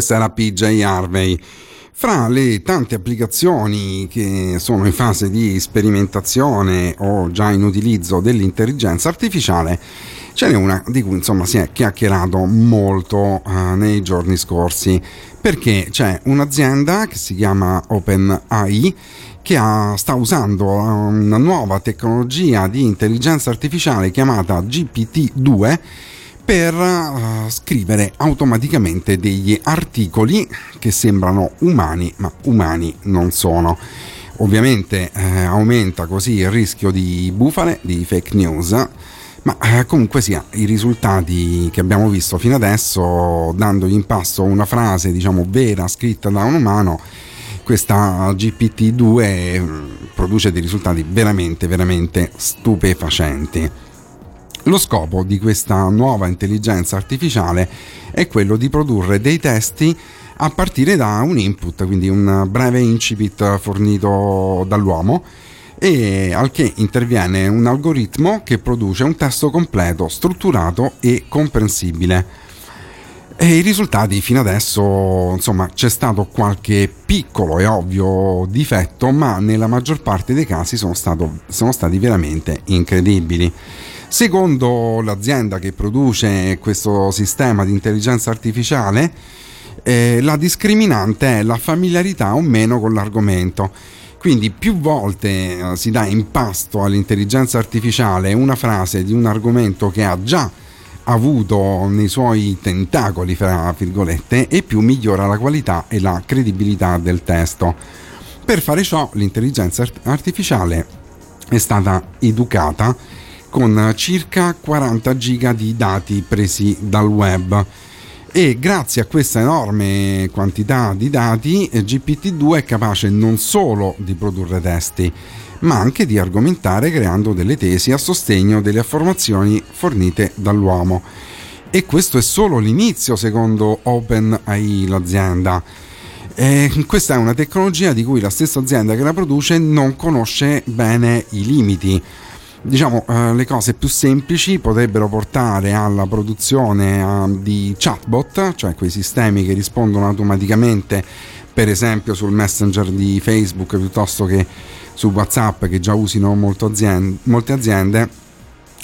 questa era P J Harvey. Fra le tante applicazioni che sono in fase di sperimentazione o già in utilizzo dell'intelligenza artificiale, ce n'è una di cui insomma si è chiacchierato molto eh, nei giorni scorsi, perché c'è un'azienda che si chiama OpenAI che ha, sta usando una nuova tecnologia di intelligenza artificiale chiamata G P T due per uh, scrivere automaticamente degli articoli che sembrano umani, ma umani non sono. Ovviamente eh, aumenta così il rischio di bufale, di fake news, ma eh, comunque sia, i risultati che abbiamo visto fino adesso, dandogli in passo una frase diciamo vera scritta da un umano, questa G P T due produce dei risultati veramente veramente stupefacenti. Lo scopo di questa nuova intelligenza artificiale è quello di produrre dei testi a partire da un input, quindi un breve incipit fornito dall'uomo, e al che interviene un algoritmo che produce un testo completo, strutturato e comprensibile. E i risultati fino adesso, insomma, c'è stato qualche piccolo e ovvio difetto, ma nella maggior parte dei casi sono, stato, sono stati veramente incredibili. Secondo l'azienda che produce questo sistema di intelligenza artificiale, eh, la discriminante è la familiarità o meno con l'argomento. Quindi più volte eh, si dà in pasto all'intelligenza artificiale una frase di un argomento che ha già avuto nei suoi tentacoli, fra virgolette, e più migliora la qualità e la credibilità del testo. Per fare ciò l'intelligenza artificiale è stata educata con circa quaranta giga di dati presi dal web, e grazie a questa enorme quantità di dati G P T due è capace non solo di produrre testi, ma anche di argomentare creando delle tesi a sostegno delle affermazioni fornite dall'uomo. E questo è solo l'inizio, secondo OpenAI, l'azienda. E questa è una tecnologia di cui la stessa azienda che la produce non conosce bene i limiti. Diciamo, eh, le cose più semplici potrebbero portare alla produzione eh, di chatbot, cioè quei sistemi che rispondono automaticamente, per esempio sul Messenger di Facebook piuttosto che su WhatsApp, che già usino molto aziende, molte aziende.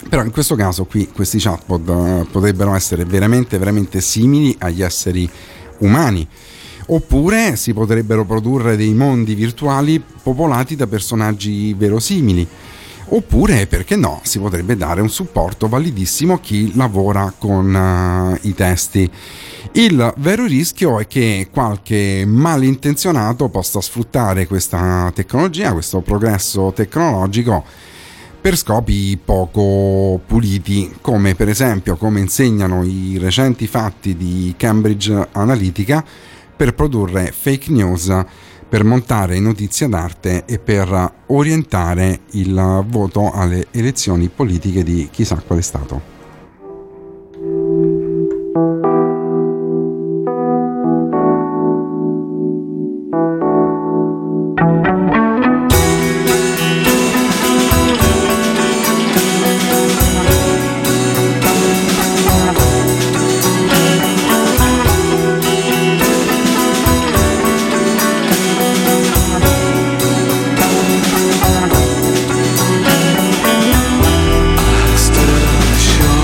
Però in questo caso qui questi chatbot eh, potrebbero essere veramente veramente simili agli esseri umani, oppure si potrebbero produrre dei mondi virtuali popolati da personaggi verosimili, oppure, perché no, si potrebbe dare un supporto validissimo a chi lavora con uh, i testi. Il vero rischio è che qualche malintenzionato possa sfruttare questa tecnologia, questo progresso tecnologico, per scopi poco puliti, come per esempio, come insegnano i recenti fatti di Cambridge Analytica, per produrre fake news, per montare notizie d'arte e per orientare il voto alle elezioni politiche di chissà quale stato. Sure.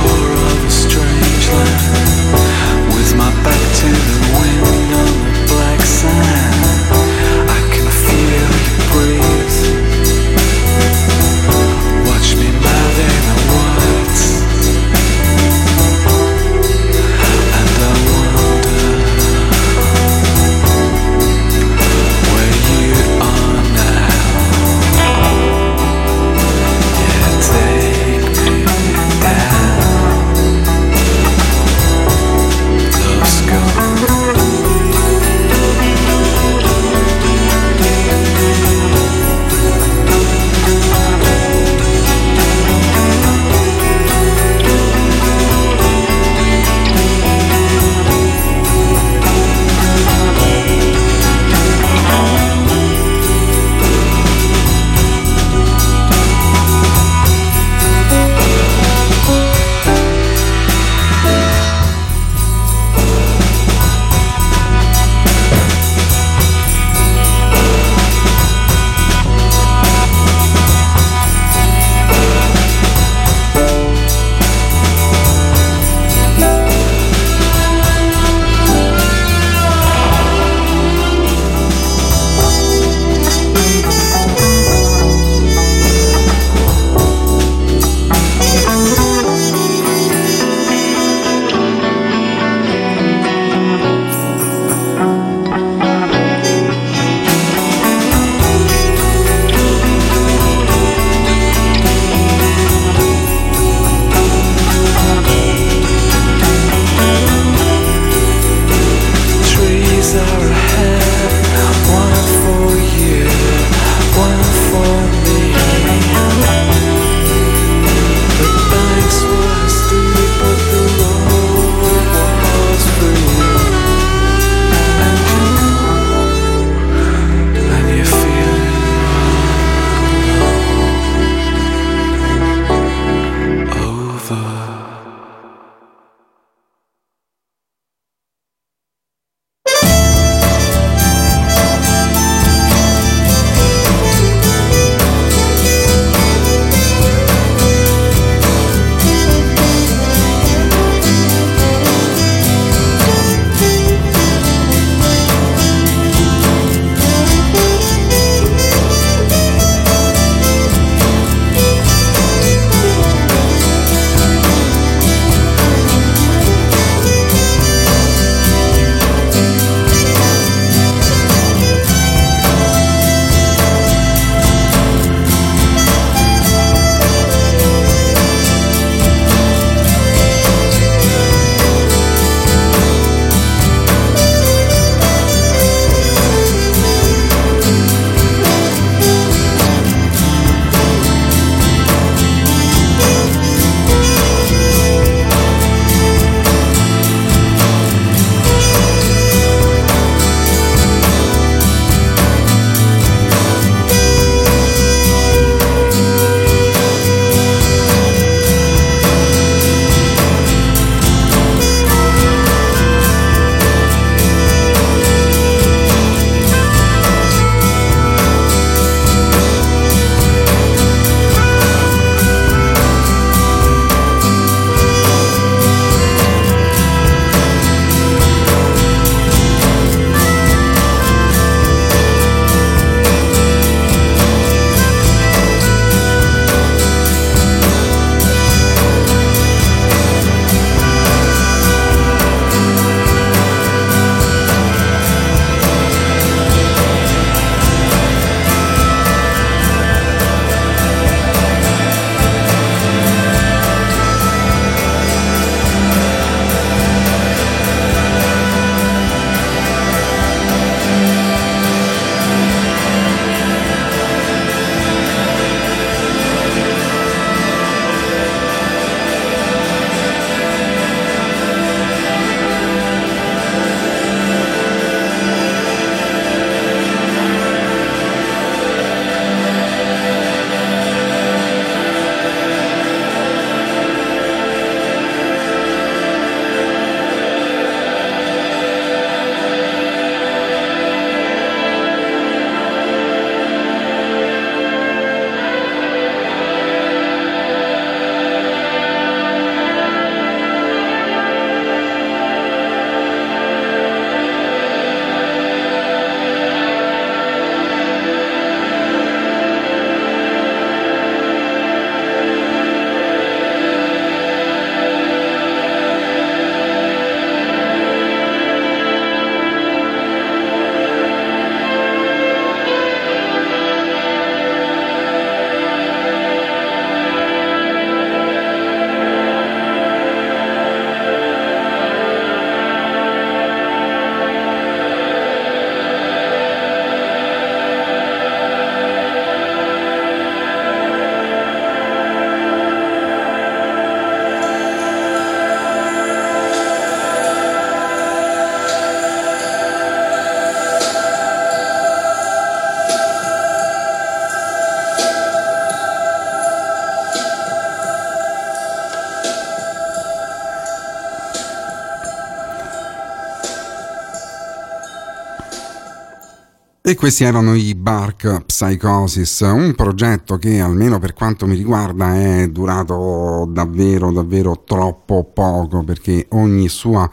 E questi erano i Bark Psychosis, un progetto che almeno per quanto mi riguarda è durato davvero davvero troppo poco, perché ogni sua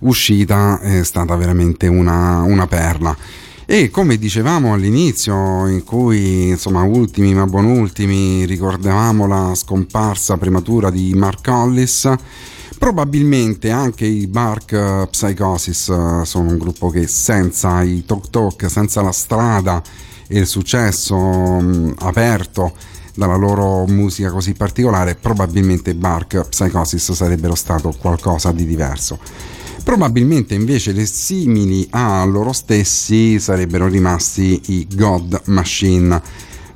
uscita è stata veramente una, una perla. E come dicevamo all'inizio, in cui insomma ultimi ma buon ultimi ricordavamo la scomparsa prematura di Mark Hollis, probabilmente anche i Bark Psychosis sono un gruppo che senza i Talk Talk, senza la strada e il successo mh, aperto dalla loro musica così particolare, probabilmente Bark Psychosis sarebbero stato qualcosa di diverso. Probabilmente invece le simili a loro stessi sarebbero rimasti i God Machine,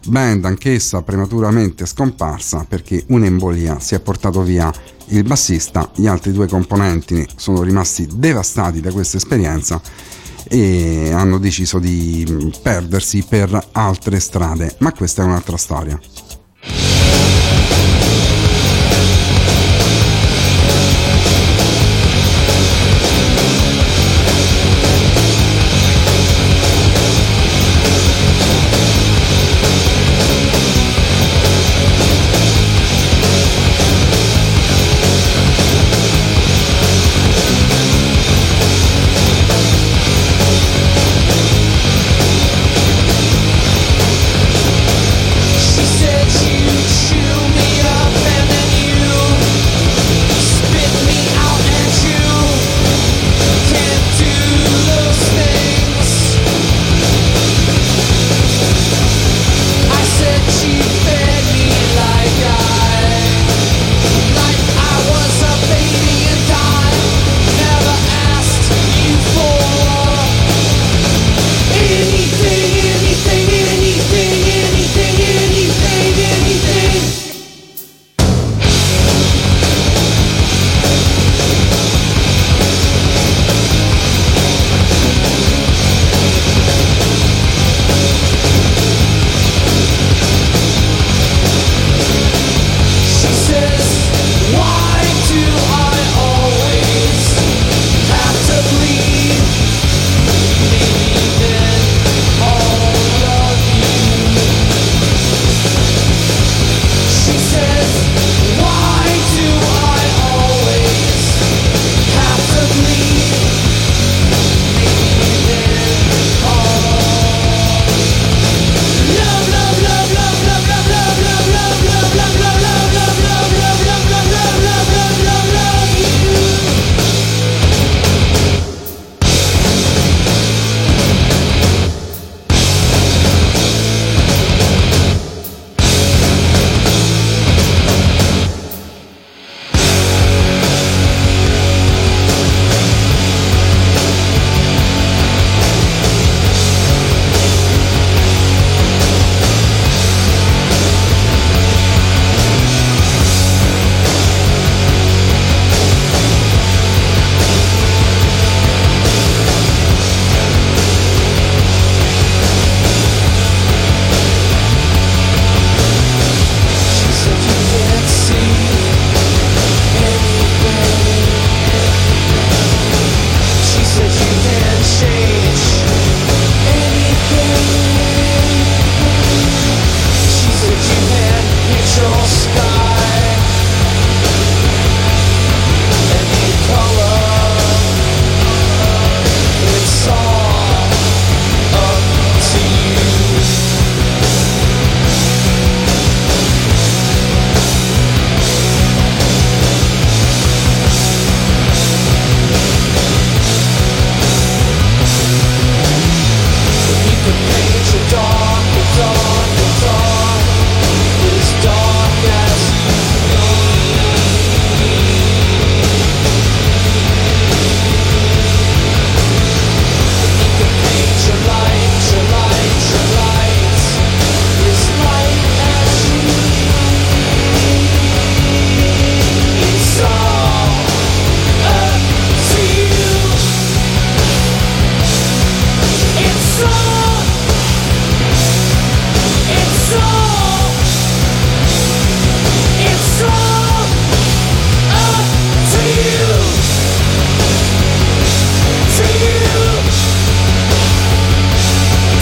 band anch'essa prematuramente scomparsa perché un'embolia si è portato via il bassista, gli altri due componenti sono rimasti devastati da questa esperienza e hanno deciso di perdersi per altre strade, ma questa è un'altra storia.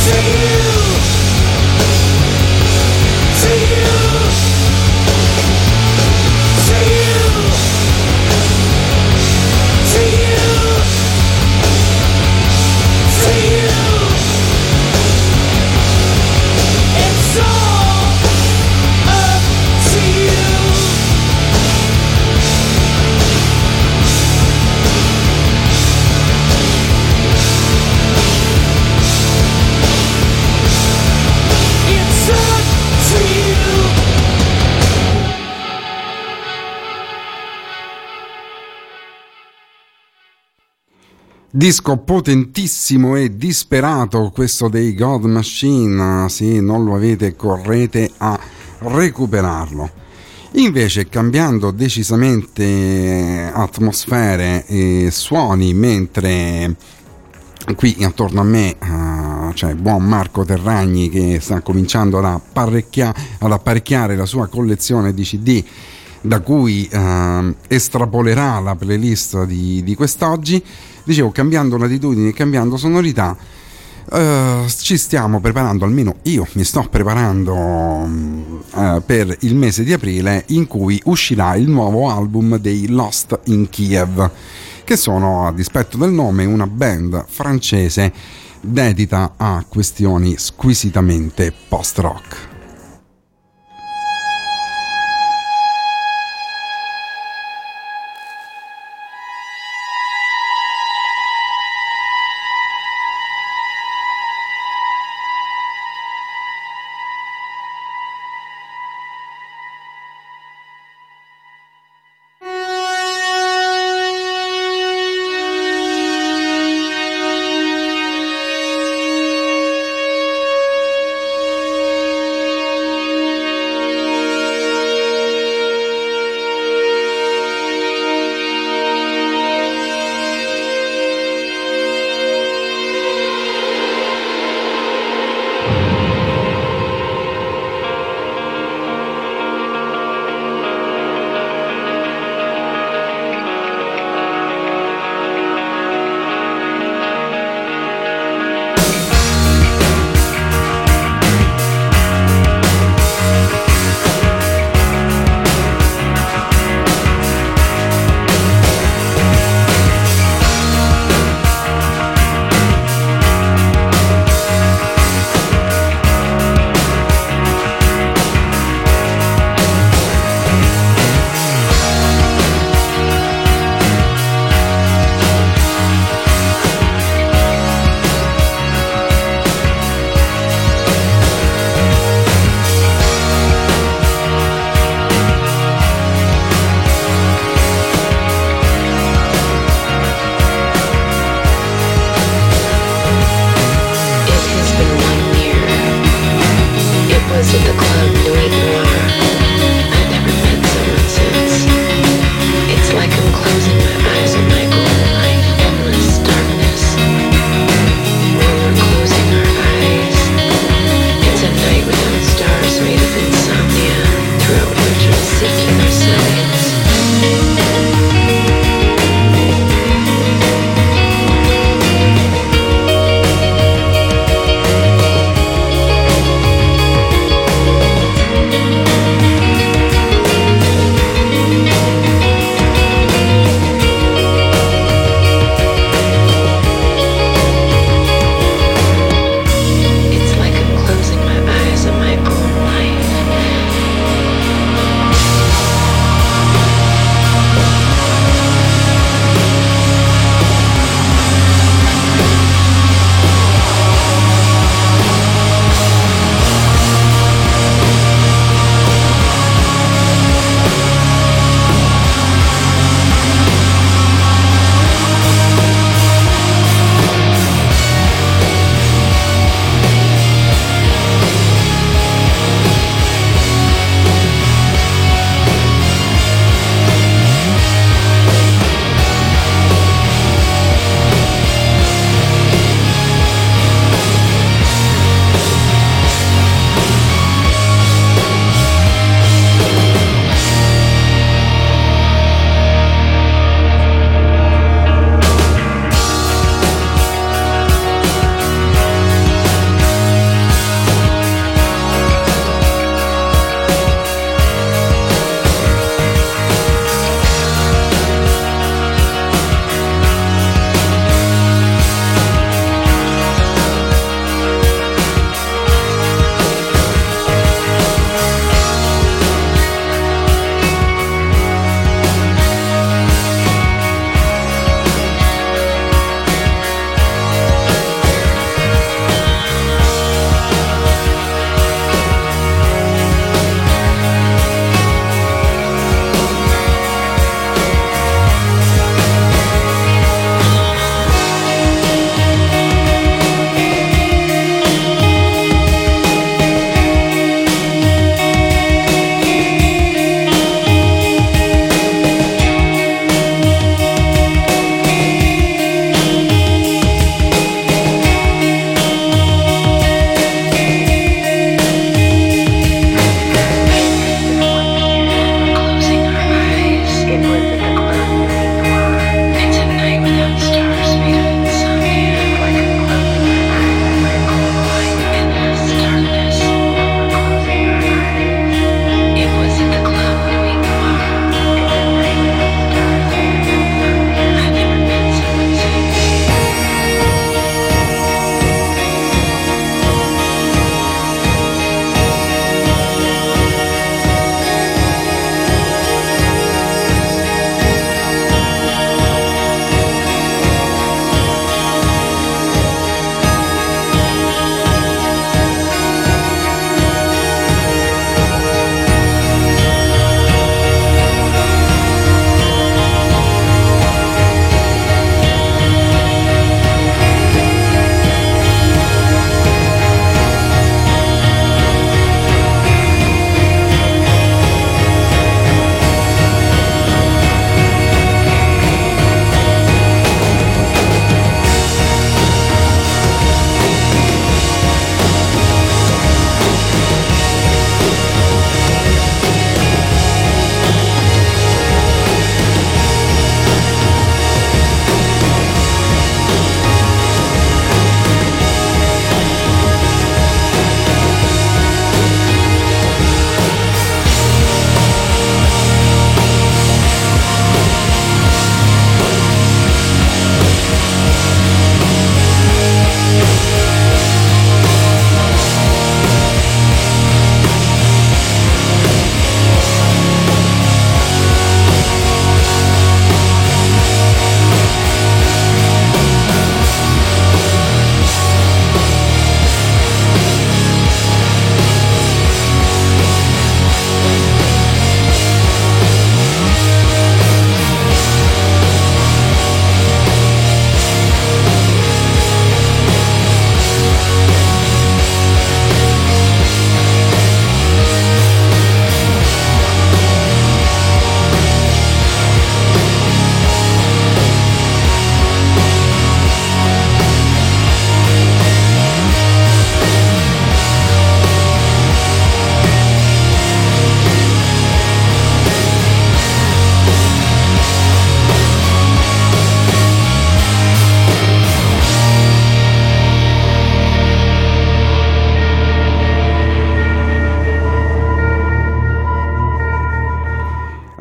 To Disco potentissimo e disperato questo dei God Machine, se non lo avete correte a recuperarlo. Invece, cambiando decisamente atmosfere e suoni, mentre qui intorno a me uh, c'è buon Marco Terragni che sta cominciando ad, apparecchia- ad apparecchiare la sua collezione di C D, da cui eh, estrapolerà la playlist di, di quest'oggi. Dicevo, cambiando latitudine e cambiando sonorità, eh, ci stiamo preparando, almeno io mi sto preparando eh, per il mese di aprile, in cui uscirà il nuovo album dei Lost in Kiev, che sono, a dispetto del nome, una band francese dedita a questioni squisitamente post-rock.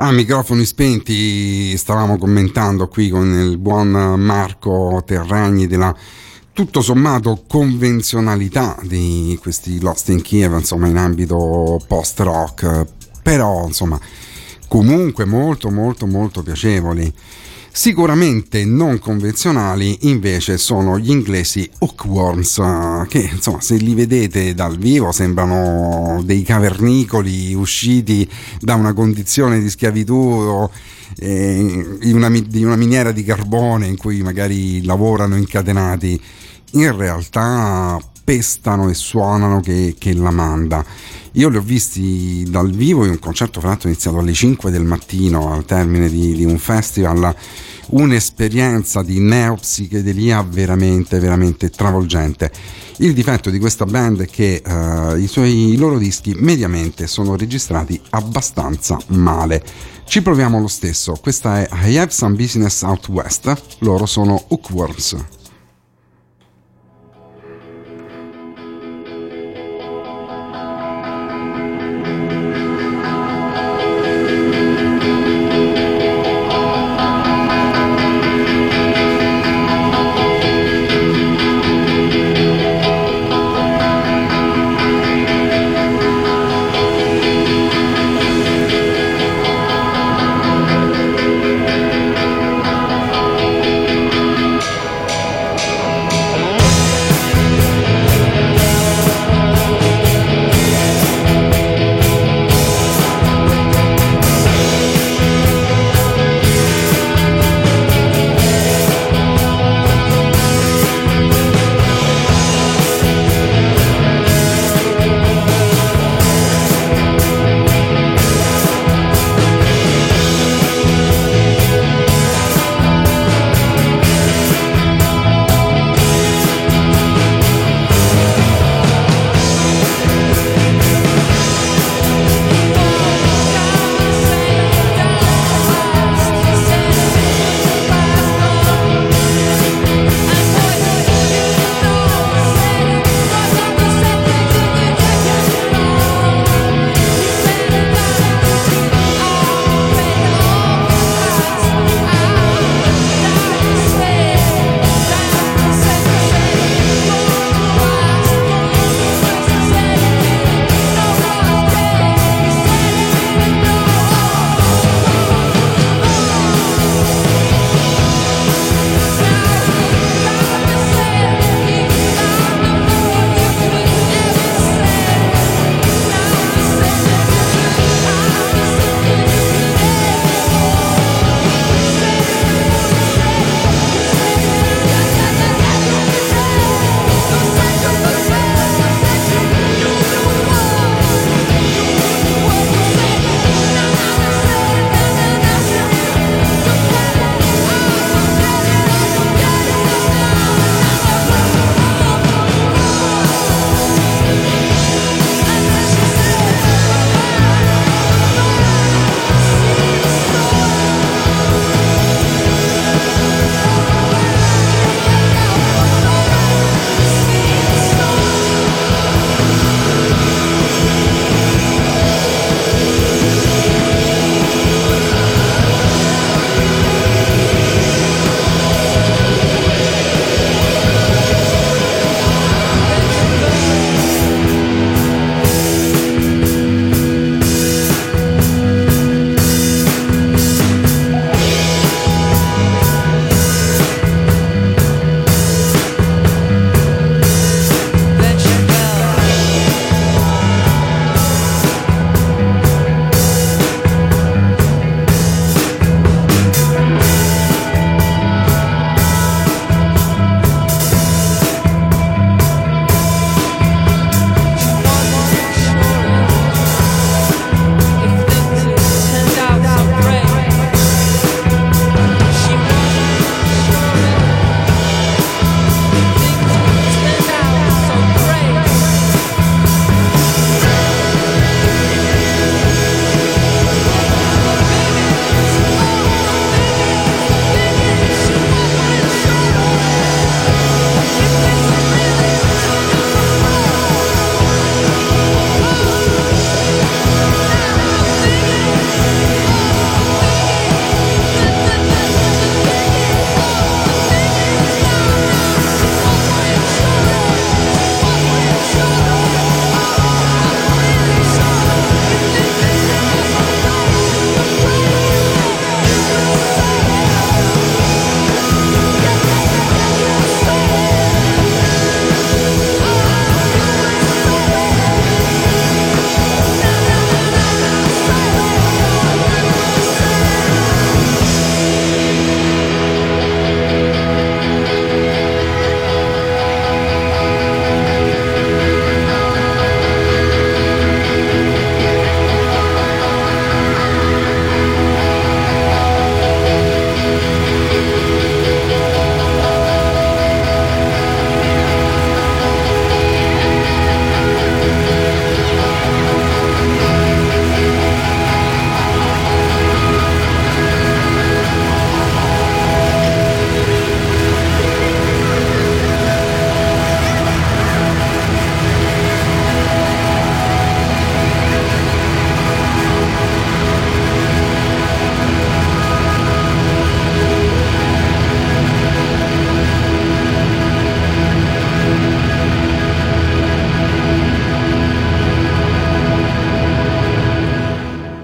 Ah, microfoni spenti, stavamo commentando qui con il buon Marco Terragni della tutto sommato convenzionalità di questi Lost in Kiev, insomma, in ambito post-rock, però insomma comunque molto molto molto piacevoli. Sicuramente non convenzionali invece sono gli inglesi Hookworms, che insomma, se li vedete dal vivo, sembrano dei cavernicoli usciti da una condizione di schiavitù, eh, in una, di una miniera di carbone in cui magari lavorano incatenati. In realtà pestano e suonano che, che la manda. Io li ho visti dal vivo in un concerto, fra l'altro iniziato alle cinque del mattino al termine di, di un festival, un'esperienza di neopsichedelia veramente veramente travolgente. Il difetto di questa band è che eh, i suoi i loro dischi mediamente sono registrati abbastanza male. Ci proviamo lo stesso, questa è I Have Some Business Out West, loro sono Hookworms.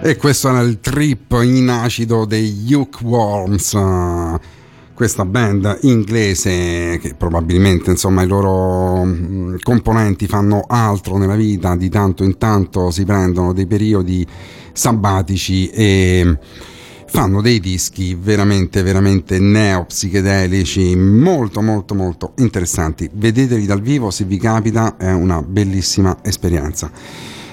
E questo era il trip in acido dei Hookworms, questa band inglese che probabilmente, insomma, i loro componenti fanno altro nella vita, di tanto in tanto si prendono dei periodi sabbatici e fanno dei dischi veramente veramente neopsichedelici, molto molto molto interessanti. Vedeteli dal vivo se vi capita, è una bellissima esperienza.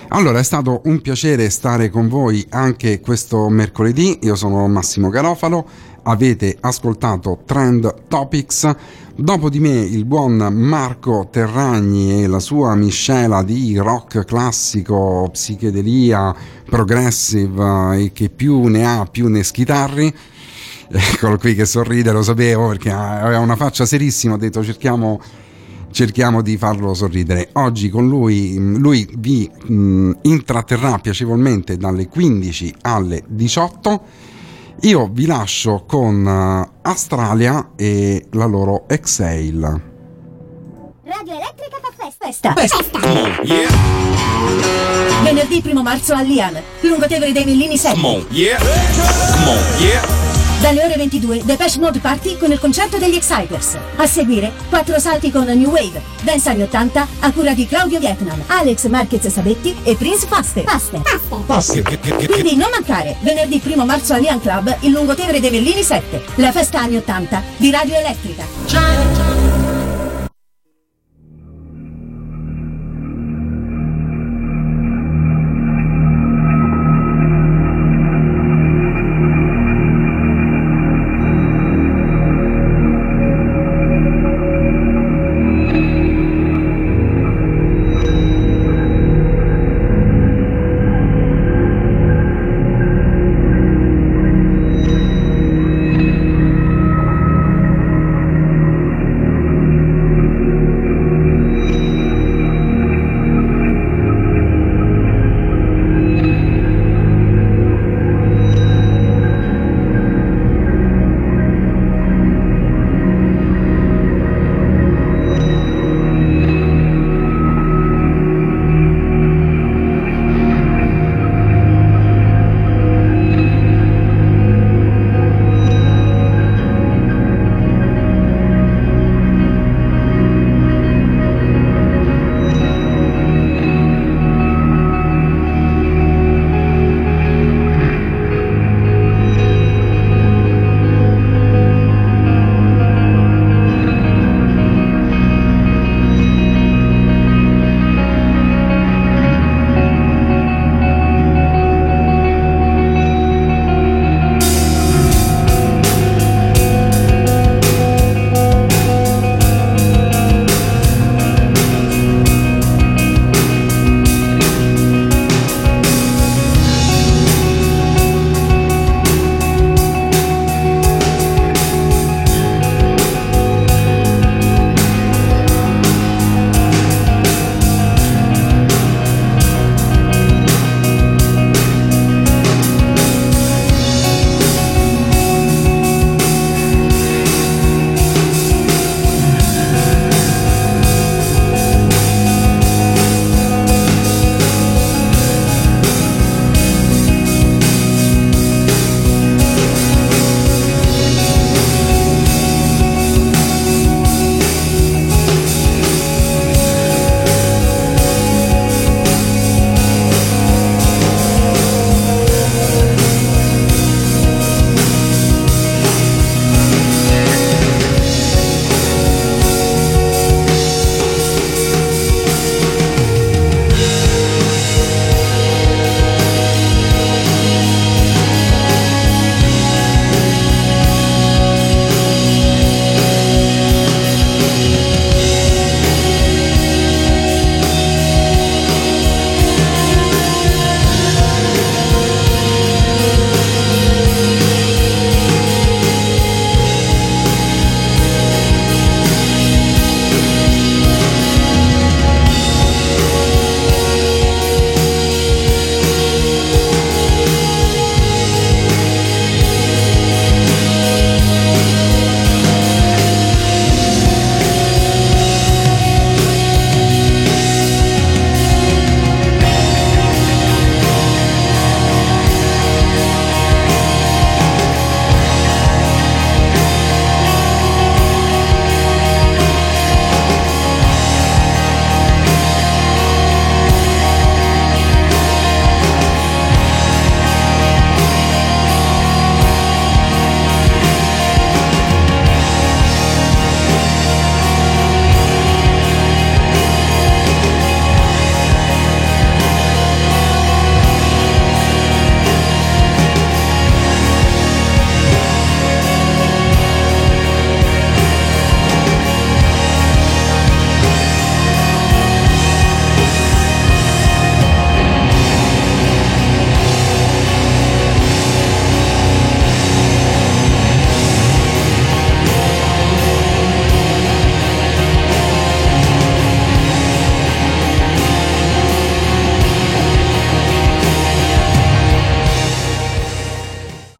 Allora, è stato un piacere stare con voi anche questo mercoledì. Io sono Massimo Garofalo, avete ascoltato Trend Topics. Dopo di me il buon Marco Terragni e la sua miscela di rock classico, psichedelia, progressive e che più ne ha più ne schitarri. Eccolo qui che sorride, lo sapevo perché aveva una faccia serissima, ho detto cerchiamo cerchiamo di farlo sorridere oggi con lui. Lui vi mh, intratterrà piacevolmente dalle quindici alle diciotto. Io vi lascio con Australia e la loro Exhale. Radio Elettrica fa festa. Festa. Festa. Oh, yeah. Venerdì primo marzo a Lian, Lungotevere dei Mellini sette. Come on, yeah. Come on, yeah. Dalle ore ventidue Depeche Mode Party con il concerto degli Exciters. A seguire quattro salti con New Wave, Dance anni ottanta a cura di Claudio Vietnam, Alex Marquez Sabetti e Prince Faster. Faster. Faster. Faster. Quindi non mancare venerdì primo marzo all'Alien Club, il Lungotevere dei Mellini sette, la festa anni ottanta di Radio Elettrica. Ciao.